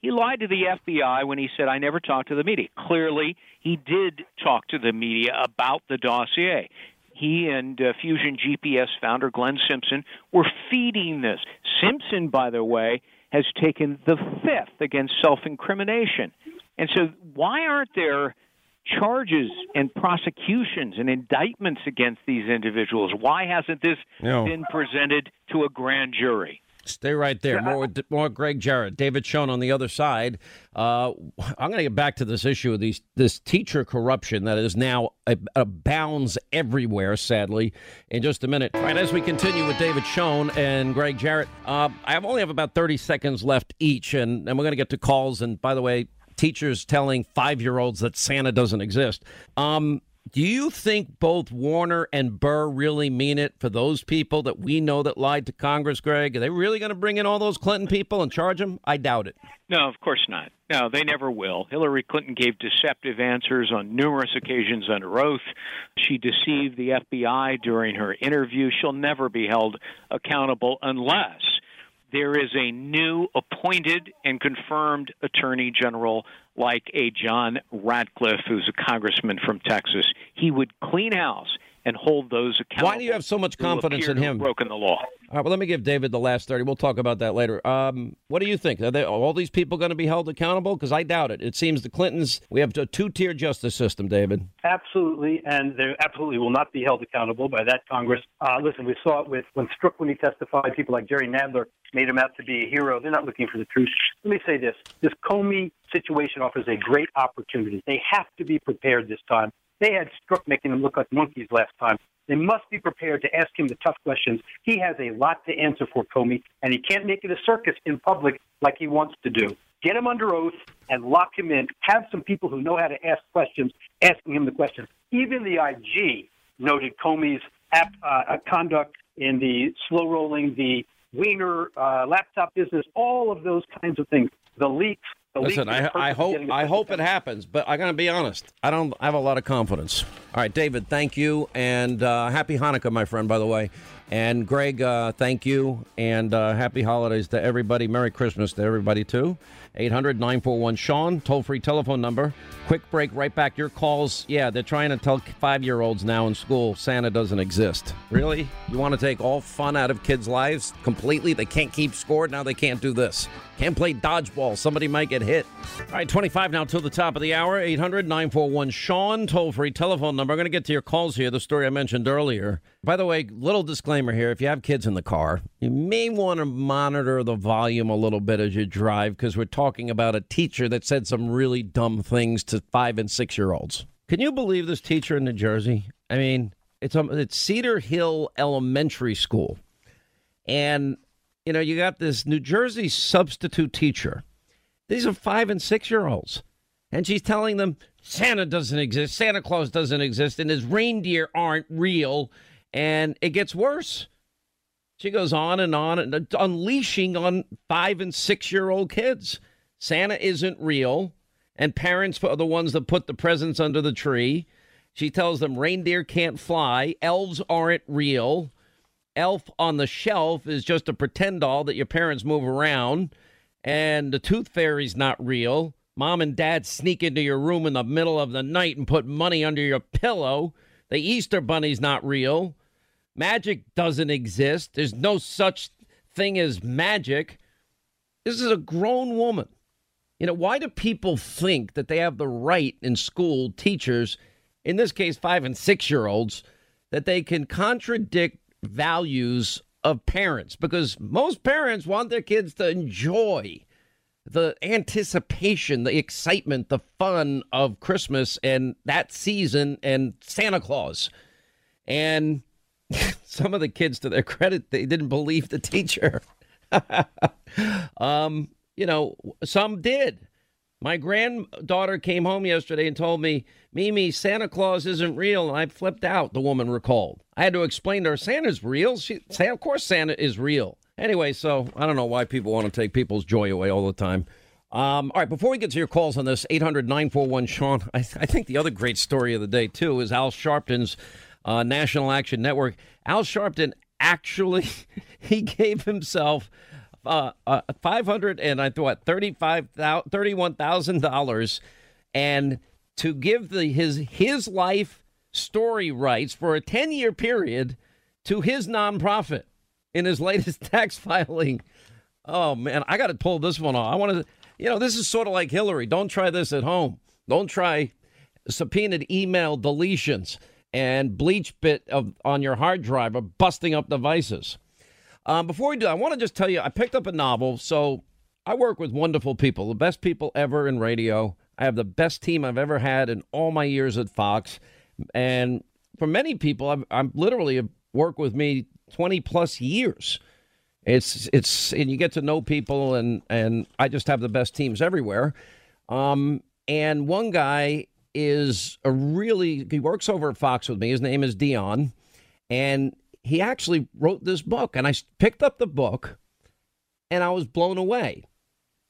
He lied to the FBI when he said, I never talked to the media. Clearly, he did talk to the media about the dossier. He and Fusion GPS founder Glenn Simpson were feeding this. Simpson, by the way, has taken the fifth against self-incrimination. And so why aren't there charges and prosecutions and indictments against these individuals? Why hasn't this been presented to a grand jury? Stay right there. More Greg Jarrett, David Schoen on the other side. I'm going to get back to this issue of this teacher corruption that is now abounds everywhere, sadly, in just a minute. All right, as we continue with David Schoen and Greg Jarrett, I only have about 30 seconds left each, and we're going to get to calls. And by the way, teachers telling 5-year-olds that Santa doesn't exist. Do you think both Warner and Burr really mean it for those people that we know that lied to Congress, Greg? Are they really going to bring in all those Clinton people and charge them? I doubt it. No, of course not. No, they never will. Hillary Clinton gave deceptive answers on numerous occasions under oath. She deceived the FBI during her interview. She'll never be held accountable unless there is a new appointed and confirmed attorney general like a John Ratcliffe, who's a congressman from Texas. He would clean house and hold those accountable. Why do you have so much confidence in him? Broken the law. All right, well, let me give David the last 30. We'll talk about that later. What do you think? Are all these people going to be held accountable? Because I doubt it. It seems the Clintons, we have a two-tier justice system, David. Absolutely, and they absolutely will not be held accountable by that Congress. Listen, we saw it when Strickland testified, people like Jerry Nadler made him out to be a hero. They're not looking for the truth. Let me say this. This Comey situation offers a great opportunity. They have to be prepared this time. They had Strzok making them look like monkeys last time. They must be prepared to ask him the tough questions. He has a lot to answer for, Comey, and he can't make it a circus in public like he wants to do. Get him under oath and lock him in. Have some people who know how to ask questions asking him the questions. Even the IG noted Comey's conduct in the slow-rolling, the Wiener laptop business, all of those kinds of things, the leaks. Listen, I hope it happens, but I'm going to be honest. I don't have a lot of confidence. All right, David, thank you, and happy Hanukkah, my friend, by the way. And Greg, thank you, and happy holidays to everybody. Merry Christmas to everybody, too. 800-941-SEAN, toll-free telephone number. Quick break, right back. Your calls, they're trying to tell 5-year-olds now in school Santa doesn't exist. Really? You want to take all fun out of kids' lives completely? They can't keep score. Now they can't do this. Can't play dodgeball. Somebody might get hit. All right, 25 now till the top of the hour. 800-941-SEAN, toll-free telephone number. I'm going to get to your calls here, the story I mentioned earlier. By the way, little disclaimer here. If you have kids in the car, you may want to monitor the volume a little bit as you drive, because we're talking about a teacher that said some really dumb things to 5- and 6-year-olds. Can you believe this teacher in New Jersey? I mean, it's Cedar Hill Elementary School. And You know, you got this New Jersey substitute teacher. These are 5- and 6-year-olds. And she's telling them Santa doesn't exist, Santa Claus doesn't exist, and his reindeer aren't real. And it gets worse. She goes on and unleashing on 5- and 6-year-old kids. Santa isn't real. And parents are the ones that put the presents under the tree. She tells them reindeer can't fly. Elves aren't real. Elf on the Shelf is just a pretend doll that your parents move around. And the tooth fairy's not real. Mom and dad sneak into your room in the middle of the night and put money under your pillow. The Easter bunny's not real. Magic doesn't exist. There's no such thing as magic. This is a grown woman. You know, why do people think that they have the right in school, teachers, in this case, 5- and 6-year-olds, that they can contradict values of parents? Because most parents want their kids to enjoy the anticipation, the excitement, the fun of Christmas and that season and Santa Claus. And some of the kids, to their credit, they didn't believe the teacher. You know, some did. My granddaughter came home yesterday and told me, Mimi, Santa Claus isn't real. And I flipped out, the woman recalled. I had to explain to her, Santa's real. She said, of course Santa is real. Anyway, so I don't know why people want to take people's joy away all the time. All right, before we get to your calls on this, 800-941-SEAN, I think the other great story of the day, too, is Al Sharpton's National Action Network. Al Sharpton actually, he gave himself $31,000 and to give his life story rights for a 10-year period to his nonprofit in his latest tax filing. Oh man, I got to pull this one off. I want to, you know, this is sort of like Hillary. Don't try this at home. Don't try subpoenaed email deletions and bleach bit on your hard drive of busting up devices. Before we do, I want to just tell you, I picked up a novel. So I work with wonderful people, the best people ever in radio. I have the best team I've ever had in all my years at Fox. And for many people, I've literally worked with me 20 plus years. It's and you get to know people, and I just have the best teams everywhere. And one guy is he works over at Fox with me. His name is Dion. And he actually wrote this book, and I picked up the book, and I was blown away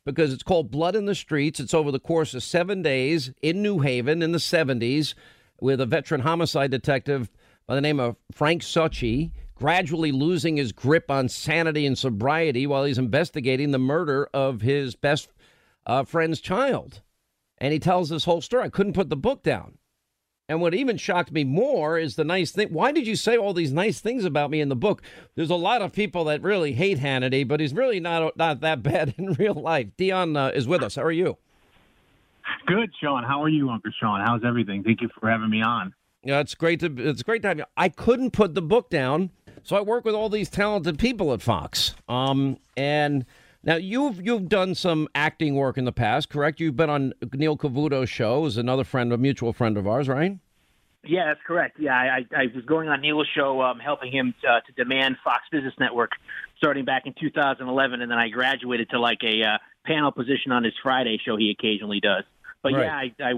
because it's called Blood in the Streets. It's over the course of 7 days in New Haven in the 70s with a veteran homicide detective by the name of Frank Succi, gradually losing his grip on sanity and sobriety while he's investigating the murder of his best friend's child. And he tells this whole story. I couldn't put the book down. And what even shocked me more is the nice thing. Why did you say all these nice things about me in the book? There's a lot of people that really hate Hannity, but he's really not that bad in real life. Dion is with us. How are you? Good, Sean. How are you, Uncle Sean? How's everything? Thank you for having me on. Yeah, it's great to have you. I couldn't put the book down, so I work with all these talented people at Fox. And now you've done some acting work in the past, correct? You've been on Neil Cavuto's show, who's another friend, a mutual friend of ours, right? Yeah, that's correct. Yeah, I was going on Neil's show, helping him to demand Fox Business Network, starting back in 2011, and then I graduated to like a panel position on his Friday show he occasionally does. But right. Yeah,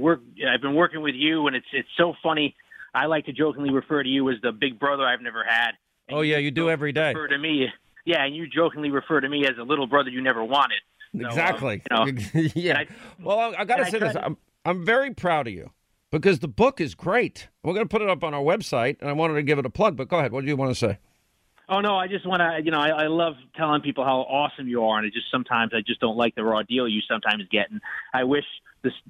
I've been working with you, and it's so funny. I like to jokingly refer to you as the big brother I've never had. And oh yeah, you do every day. Refer to me. Yeah, and you jokingly refer to me as a little brother you never wanted. So, exactly. You know, yeah. I got to say this. I'm very proud of you because the book is great. We're going to put it up on our website, and I wanted to give it a plug, but go ahead. What do you want to say? Oh, no, I just want to, you know, I love telling people how awesome you are, and I just don't like the raw deal you sometimes get. And I wish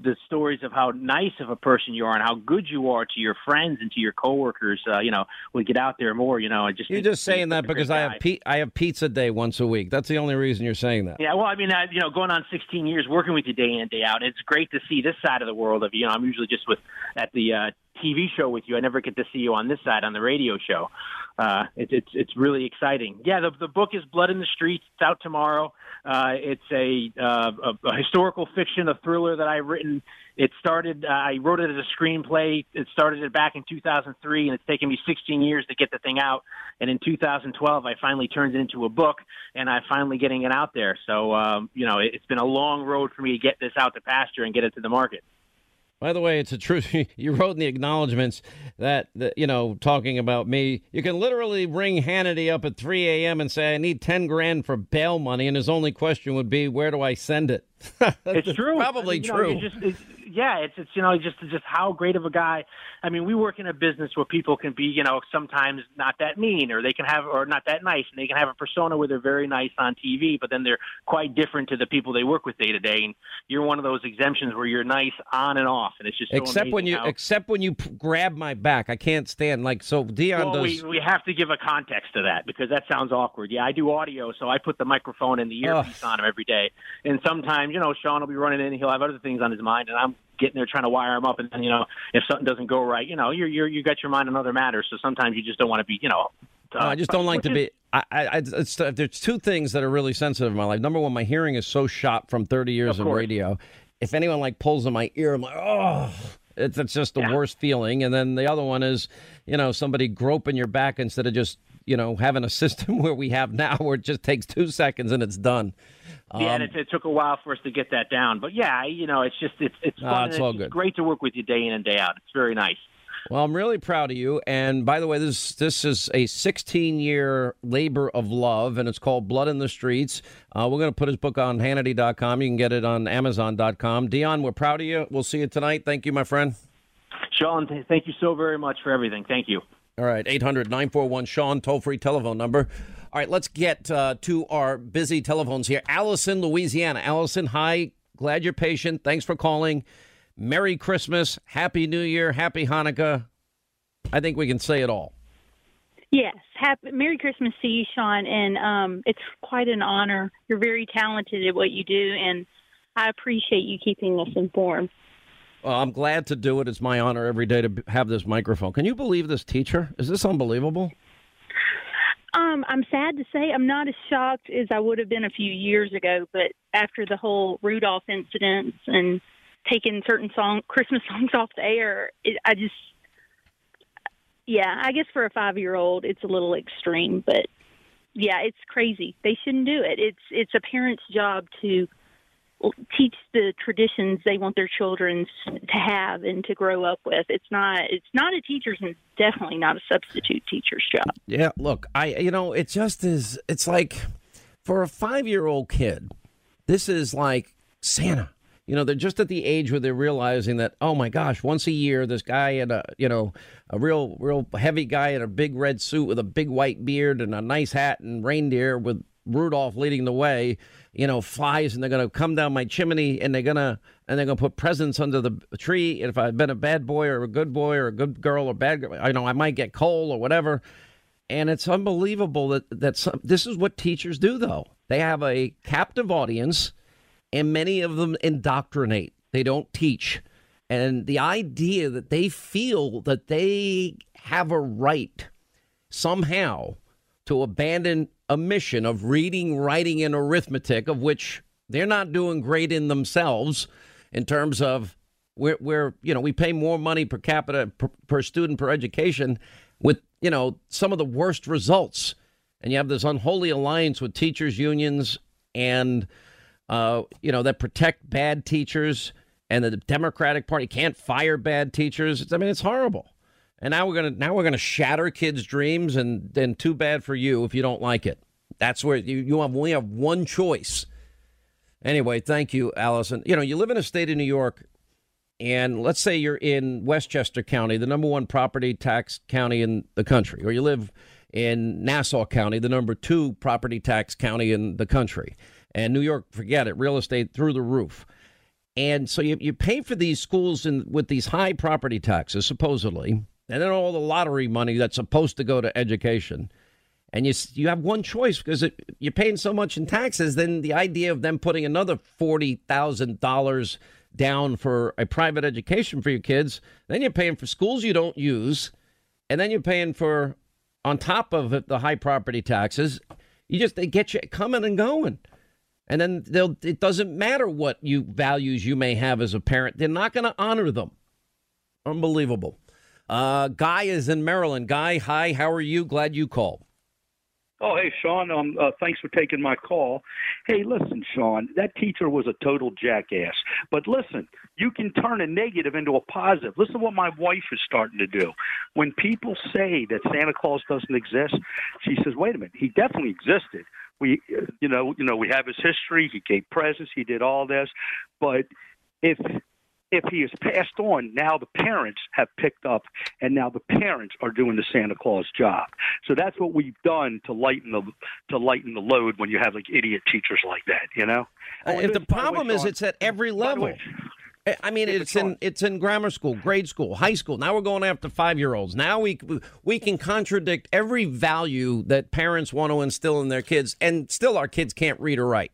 the stories of how nice of a person you are and how good you are to your friends and to your coworkers, you know, would get out there more, you know. You're just saying that because I have pizza day once a week. That's the only reason you're saying that. Yeah, well, I mean, you know, going on 16 years working with you day in, day out, it's great to see this side of the world of, you know, I'm usually just at the TV show with you. I never get to see you on this side on the radio show. It's really exciting. Yeah, the book is Blood in the Streets. It's out tomorrow. It's a historical fiction, a thriller that I've written It started, I wrote it as a screenplay. It started back in 2003, and it's taken me 16 years to get the thing out. And in 2012, I finally turned it into a book, and I'm finally getting it out there. So, it's been a long road for me to get this out to pasture and get it to the market. By the way, it's a truth. You wrote in the acknowledgments that, talking about me, you can literally ring Hannity up at 3 a.m. and say, I need 10 grand for bail money. And his only question would be, where do I send it? It's true. Probably true. It's just how great of a guy. I mean, we work in a business where people can be, sometimes not that mean, or they can have, or not that nice, and they can have a persona where they're very nice on TV, but then they're quite different to the people they work with day to day. And you're one of those exemptions where you're nice on and off, and it's just so amazing except when you grab my back, I can't stand Dion does. We have to give a context to that because that sounds awkward. Yeah, I do audio, so I put the microphone and the earpiece on him every day, and sometimes. Sean will be running in, he'll have other things on his mind, and I'm getting there trying to wire him up. And then, if something doesn't go right, you got your mind on other matters. So sometimes you just don't want to be, I just don't like to be. There's two things that are really sensitive in my life. Number one, my hearing is so shot from 30 years of radio. If anyone pulls in my ear, I'm like, oh, it's just the worst feeling. And then the other one is, somebody groping your back instead of just, having a system where we have now where it just takes 2 seconds and it's done. And it took a while for us to get that down. But, it's fun. It's great to work with you day in and day out. It's very nice. Well, I'm really proud of you. And, by the way, this is a 16-year labor of love, and it's called Blood in the Streets. We're going to put his book on Hannity.com. You can get it on Amazon.com. Dion, we're proud of you. We'll see you tonight. Thank you, my friend. Sean, thank you so very much for everything. Thank you. All right, 800-941-SEAN, toll-free telephone number. All right, let's get to our busy telephones here. Allison, Louisiana. Allison, hi. Glad you're patient. Thanks for calling. Merry Christmas. Happy New Year. Happy Hanukkah. I think we can say it all. Yes. Merry Christmas to you, Sean. And it's quite an honor. You're very talented at what you do, and I appreciate you keeping us informed. Well, I'm glad to do it. It's my honor every day to have this microphone. Can you believe this teacher? Is this unbelievable? I'm sad to say I'm not as shocked as I would have been a few years ago, but after the whole Rudolph incident and taking certain Christmas songs off the air, I guess for a 5-year-old, it's a little extreme, but yeah, it's crazy. They shouldn't do it. It's a parent's job to teach the traditions they want their children to have and to grow up with. It's not a teacher's, and definitely not a substitute teacher's job. Yeah, look, it just is. It's like for a 5-year-old kid, this is like Santa. They're just at the age where they're realizing that, oh, my gosh, once a year, this guy in a real heavy guy in a big red suit with a big white beard and a nice hat and reindeer with Rudolph leading the way, flies, and they're going to come down my chimney, and they're going to put presents under the tree. And if I've been a bad boy or a good boy or a good girl or bad girl, I might get coal or whatever. And it's unbelievable that this is what teachers do, though. They have a captive audience, and many of them indoctrinate. They don't teach. And the idea that they feel that they have a right somehow to abandon a mission of reading, writing, and arithmetic, of which they're not doing great in themselves in terms of we pay more money per capita, per student, per education with, some of the worst results. And you have this unholy alliance with teachers' unions and, that protect bad teachers, and the Democratic Party can't fire bad teachers. I mean, it's horrible. And now we're gonna shatter kids' dreams, and then too bad for you if you don't like it. That's where we have one choice. Anyway, thank you, Allison. You live in a state of New York, and let's say you're in Westchester County, the number one property tax county in the country, or you live in Nassau County, the number two property tax county in the country. And New York, forget it, real estate through the roof. And so you pay for these schools with these high property taxes, supposedly. And then all the lottery money that's supposed to go to education. And you have one choice because you're paying so much in taxes, then the idea of them putting another $40,000 down for a private education for your kids, then you're paying for schools you don't use, and then you're paying for, on top of it, the high property taxes. They get you coming and going. And then it doesn't matter what values you may have as a parent. They're not going to honor them. Unbelievable. Guy is in Maryland. Guy, hi. How are you? Glad you called. Oh, hey, Sean. Thanks for taking my call. Hey, listen, Sean, that teacher was a total jackass. But listen, you can turn a negative into a positive. Listen to what my wife is starting to do. When people say that Santa Claus doesn't exist, she says, wait a minute, he definitely existed. We have his history. He gave presents. He did all this. But if he is passed on, now the parents have picked up, and now the parents are doing the Santa Claus job. So that's what we've done to lighten the load when you have like idiot teachers like that, you know. If the problem is it's at every level. I mean, it's in grammar school, grade school, high school. Now we're going after 5-year-olds. Now we can contradict every value that parents want to instill in their kids, and still our kids can't read or write.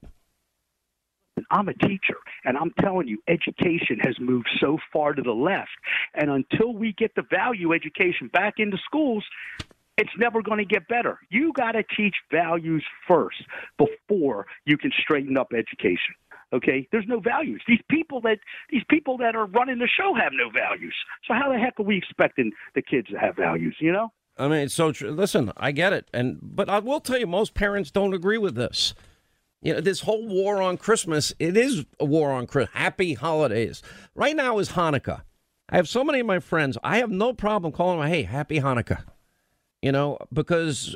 I'm a teacher, and I'm telling you, education has moved so far to the left. And until we get the value education back into schools, it's never going to get better. You got to teach values first before you can straighten up education. OK, there's no values. These people that are running the show have no values. So how the heck are we expecting the kids to have values? You know, I mean, it's so true. Listen, I get it. But I will tell you, most parents don't agree with this. You know, this whole war on Christmas, it is a war on Christmas. Happy holidays. Right now is Hanukkah. I have so many of my friends. I have no problem calling them, hey, happy Hanukkah, you know, because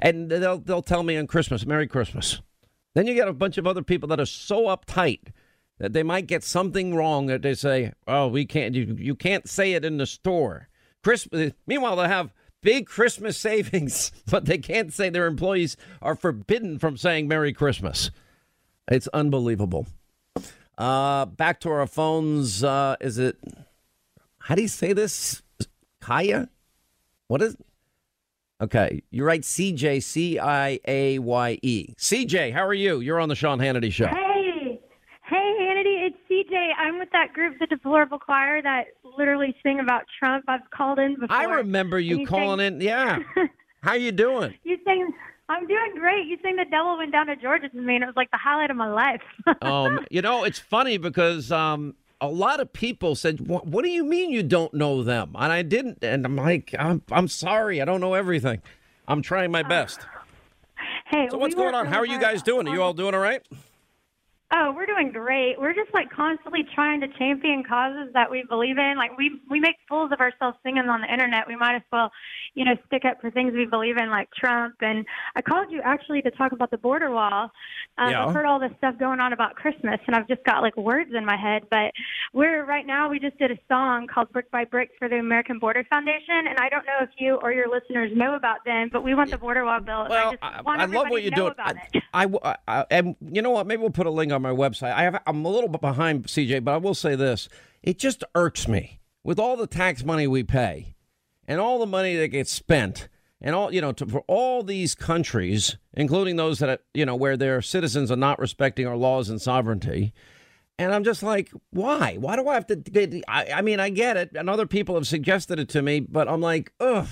and they'll tell me on Christmas, Merry Christmas. Then you get a bunch of other people that are so uptight that they might get something wrong that they say, oh, we can't. You can't say it in the store. Christmas. Meanwhile, they have big Christmas savings, but they can't say their employees are forbidden from saying Merry Christmas. It's unbelievable. Back to our phones. Is it? How do you say this? Kaya? What is it? Okay, you're right, CJ, C-I-A-Y-E. CJ, how are you? You're on the Sean Hannity Show. Hey, Hannity, it's CJ. I'm with that group, the Deplorable Choir, that literally sing about Trump. I've called in before. I remember you calling in, yeah. How you doing? You sang, I'm doing great. You sang The Devil Went Down to Georgia to me, and it was like the highlight of my life. You know, it's funny because a lot of people said, what do you mean you don't know them? And I didn't. And I'm like, I'm sorry. I don't know everything. I'm trying my best. Hey, so what's going on? How are you guys doing? Are you all doing all right? Oh, we're doing great. We're just like constantly trying to champion causes that we believe in. Like we make fools of ourselves singing on the internet. We might as well, you know, stick up for things we believe in, like Trump. And I called you actually to talk about the border wall. I've heard all this stuff going on about Christmas, and I've just got like words in my head. But we just did a song called Brick by Brick for the American Border Foundation, and I don't know if you or your listeners know about them, but we want the border wall built. Well, I love what you're doing. And you know what? Maybe we'll put a link on my website. I'm a little bit behind, CJ, but I will say this. It just irks me with all the tax money we pay and all the money that gets spent and all, you know, for all these countries, including those that, you know, where their citizens are not respecting our laws and sovereignty. And I'm just like, why? Why do I have to get, I mean, I get it. And other people have suggested it to me, but I'm like, ugh,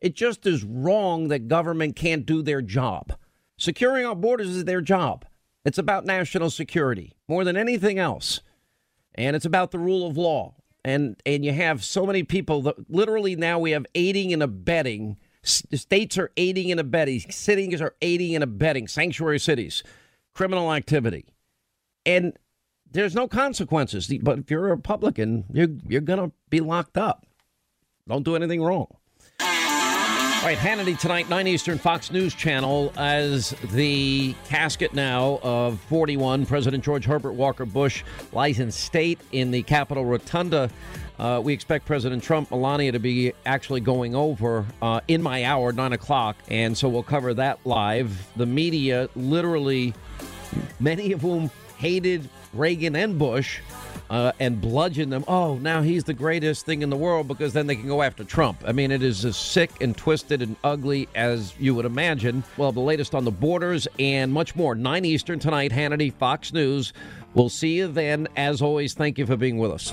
it just is wrong that government can't do their job. Securing our borders is their job. It's about national security more than anything else. And it's about the rule of law. And you have so many people that literally now we have aiding and abetting. States are aiding and abetting. Cities are aiding and abetting. Sanctuary cities. Criminal activity. And there's no consequences. But if you're a Republican, you're going to be locked up. Don't do anything wrong. All right, Hannity tonight, 9 Eastern, Fox News Channel, as the casket now of 41, President George Herbert Walker Bush, lies in state in the Capitol Rotunda. We expect President Trump, Melania, to be actually going over in my hour, 9 o'clock, and so we'll cover that live. The media, literally, many of whom hated Reagan and Bush, and bludgeon them. Oh, now he's the greatest thing in the world, because then they can go after Trump. I mean, it is as sick and twisted and ugly as you would imagine. Well, the latest on the borders and much more. 9 Eastern tonight, Hannity, Fox News. We'll see you then. As always, thank you for being with us.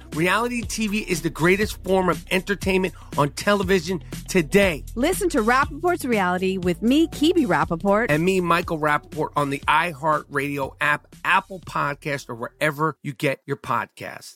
Reality TV is the greatest form of entertainment on television today. Listen to Rappaport's Reality with me, Kibi Rappaport. And me, Michael Rappaport, on the iHeartRadio app, Apple Podcast, or wherever you get your podcast.